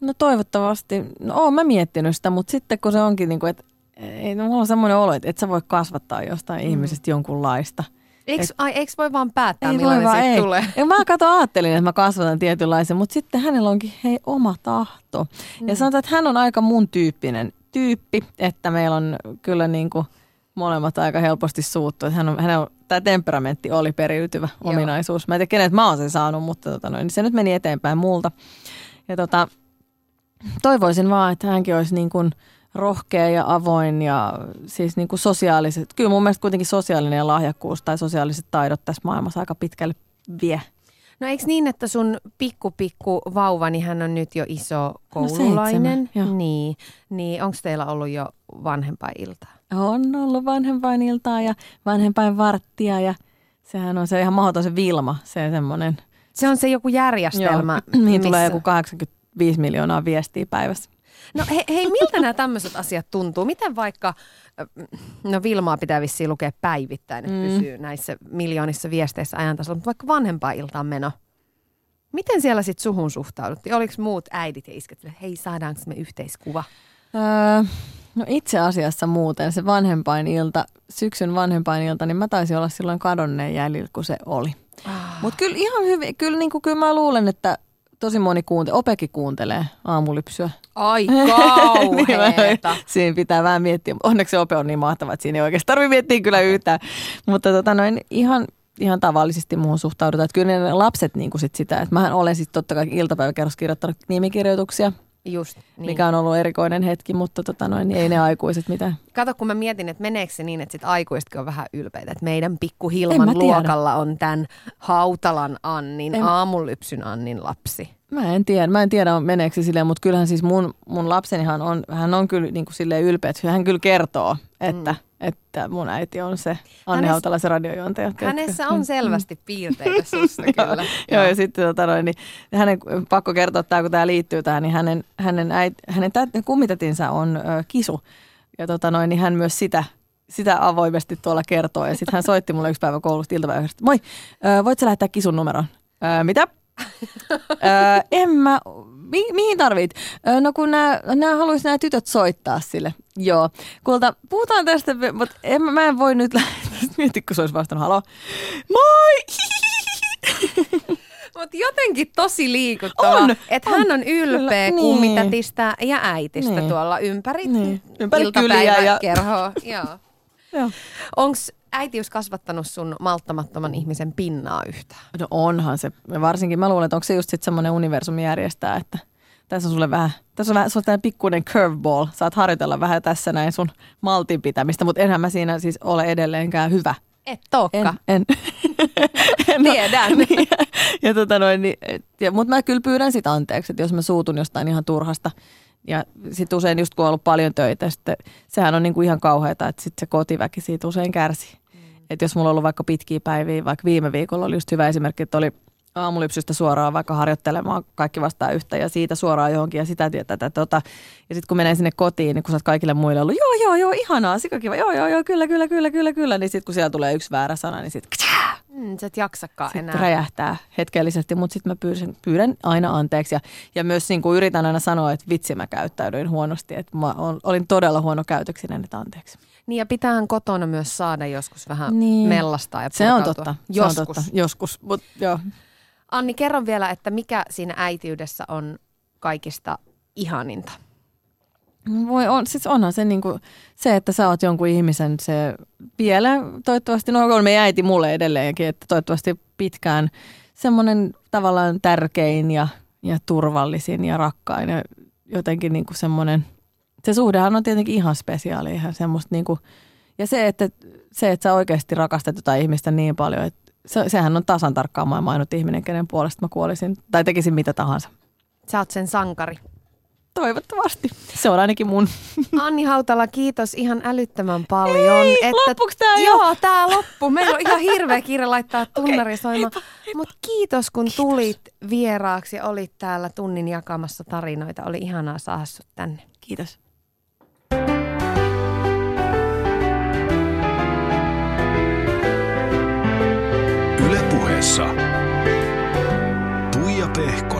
no toivottavasti, no oon mä miettinyt sitä, mutta sitten kun se onkin niin kuin, että ei, no, mulla on semmoinen olo, että et sä voi kasvattaa jostain mm. ihmisestä jonkunlaista. Eikö et, voi vaan päättää, millainen siitä ei. tulee? Ja mä kato ajattelin, että mä kasvatan tietynlaisen, mutta sitten hänellä onkin hei oma tahto. Mm. Ja sanotaan, että hän on aika mun tyyppinen. tyyppi, että meillä on kyllä niin kuin molemmat aika helposti suuttu. Hän on, hän on, tämä temperamentti oli periytyvä Joo. ominaisuus. Mä en tiedä, kenet mä oon sen saanut, mutta tota noin, se nyt meni eteenpäin multa. Ja tota, toivoisin vaan, että hänkin olisi niin kuin rohkea ja avoin ja siis niin kuin sosiaaliset. Kyllä mun mielestä kuitenkin sosiaalinen lahjakkuus tai sosiaaliset taidot tässä maailmassa aika pitkälle vie. No eikö niin, että sun pikku pikku vauva, niin hän on nyt jo iso koululainen, no niin, niin onko teillä ollut jo vanhempainiltaa? On ollut vanhempainiltaa ja vanhempainvarttia ja sehän on se ihan mahdoton se Vilma, se semmoinen. Se on se joku järjestelmä. Joo, mihin tulee joku kahdeksankymmentäviisi miljoonaa viestiä päivässä. No he, hei, miltä nämä tämmöiset asiat tuntuu? Miten vaikka, no Vilmaa pitää vissiin lukea päivittäin, että mm. pysyy näissä miljoonissa viesteissä ajantasolla, mutta vaikka vanhempainiltaan meno. Miten siellä sitten suhun suhtauduttiin? Oliko muut äidit ja isket, että hei, saadaanko me yhteiskuva? Öö, no itse asiassa muuten se vanhempainilta, syksyn vanhempainilta, niin mä taisin olla silloin kadonneen jäljellä, kun se oli. Ah. Mutta kyllä ihan hyvin, kyllä, niin kyllä mä luulen, että tosi moni kuuntelee, Opekin kuuntelee aamulypsyä. Ai kauheeta. Niin siinä pitää vähän miettiä. Onneksi Ope on niin mahtava, että siinä ei oikeastaan tarvitse miettiä kyllä yhtään. Mutta tota noin, ihan, ihan tavallisesti muuhun suhtaudutaan. Että kyllä ne lapset niin kuin sit sitä. Että mähän olen sitten totta kai iltapäiväkerros kirjoittanut nimikirjoituksia. Just niin. Mikä on ollut erikoinen hetki, mutta tota noin, niin ei ne aikuiset mitään. Kato, kun mä mietin, että meneekö se niin, että sit aikuisetkin on vähän ylpeitä. Että meidän pikku Hilman luokalla on tämän Hautalan Annin, en... aamulypsyn Annin lapsi. Mä en tiedä, mä en tiedä meneekö se silleen, mutta kyllähän siis mun, mun lapsenihan on, hän on kyllä niin kuin silleen ylpeä. Hän kyllä kertoo, että, mm. että mun äiti on se Anni Hautala, se radiojuontaja. Hänessä on selvästi piirteitä susta kyllä. Joo, ja sitten tota noin, niin hänen, pakko kertoa tämä, kun tämä liittyy tähän, niin hänen, hänen, äit, hänen kummitetinsä on ö, Kisu. Ja tota noin, niin hän myös sitä... Sitä avoimesti tuolla kertoo. Ja sitten hän soitti mulle yksi päivä koulusta iltapäivästä. Moi, voitko sä lähettää Kisun numeroon? Mitä? Öö, en mä Mi- mihin tarvit? No kun nämä haluaisi nämä tytöt soittaa sille. Joo. Kulta, puhutaan tästä, mutta en, mä en voi nyt lähteä. Mietti, kun se olisi vastannut. Haloo. Moi! Mutta jotenkin tosi liikuttava, että hän on ylpeä niin. kummitätistä ja äitistä niin. tuolla ympäri, niin. ympäri iltapäiväkerhoa. Ja... Onko äitiys kasvattanut sun malttamattoman ihmisen pinnaa yhtään? No onhan se. Varsinkin mä luulen, että onko se just sitten semmoinen universumi järjestää, että tässä on sulle vähän, tässä on vähän, se on tämmöinen pikkuinen curveball. Saat harjoitella vähän tässä näin sun maltin pitämistä, mutta enhän mä siinä siis ole edelleenkään hyvä. Et tookka. En. Tiedän. Mutta mä kyllä pyydän sitä anteeksi, että jos mä suutun jostain ihan turhasta. Ja sitten usein just kun on ollut paljon töitä, sitten sehän on niinku ihan kauheata, että sitten se kotiväki siitä usein kärsii. Mm. Että jos mulla on ollut vaikka pitkiä päiviä, vaikka viime viikolla oli just hyvä esimerkki, että oli aamulypsystä suoraan vaikka harjoittelemaan Kaikki vastaan yhtä ja siitä suoraan johonkin ja sitä tietää tätä. Tota. Ja sitten kun menee sinne kotiin, niin kun sä oot kaikille muille ollut, joo, joo, joo, ihanaa, sikakiva, joo, joo, joo, kyllä, kyllä, kyllä, kyllä, kyllä. Niin sitten kun siellä tulee yksi väärä sana, niin sitten mm, sä et jaksakaan sit enää. Sitten räjähtää hetkellisesti, mutta sitten mä pyydän, pyydän aina anteeksi. Ja, ja myös niin kun yritän aina sanoa, että vitsi mä käyttäydyin huonosti, että mä olin todella huono käytöksinen, että anteeksi. Niin ja pitäähän kotona myös saada joskus vähän niin. mellastaa ja purkautua. Se on totta, joskus. Se on totta, joskus, mutta joo. Anni, kerro vielä, että mikä siinä äitiydessä on kaikista ihaninta? Voi on, siis onhan se niin kuin se, että sä oot jonkun ihmisen se vielä, toivottavasti, no on meidän äiti mulle edelleenkin, että toivottavasti pitkään semmoinen tavallaan tärkein ja, ja turvallisin ja rakkain ja jotenkin niin kuin semmoinen, se suhdehan on tietenkin ihan spesiaali, ihan semmoista niin kuin, ja se että, se, että sä oikeasti rakastat jotain ihmistä niin paljon, että Se, sehän on tasan tarkkaan maailman ainut ihminen, kenen puolesta mä kuolisin tai tekisin mitä tahansa. Sä oot sen sankari. Toivottavasti. Se on ainakin mun. Anni Hautala, kiitos ihan älyttömän paljon. Ei, että, loppuks tää jo? Joo, tää loppu. Meillä on ihan hirveä kiire laittaa tunnari soimaan. Okay. Mutta kiitos kun kiitos. tulit vieraaksi ja olit täällä tunnin jakamassa tarinoita. Oli ihanaa saada sut tänne. Kiitos. Puheessa Tuija Pehkonen.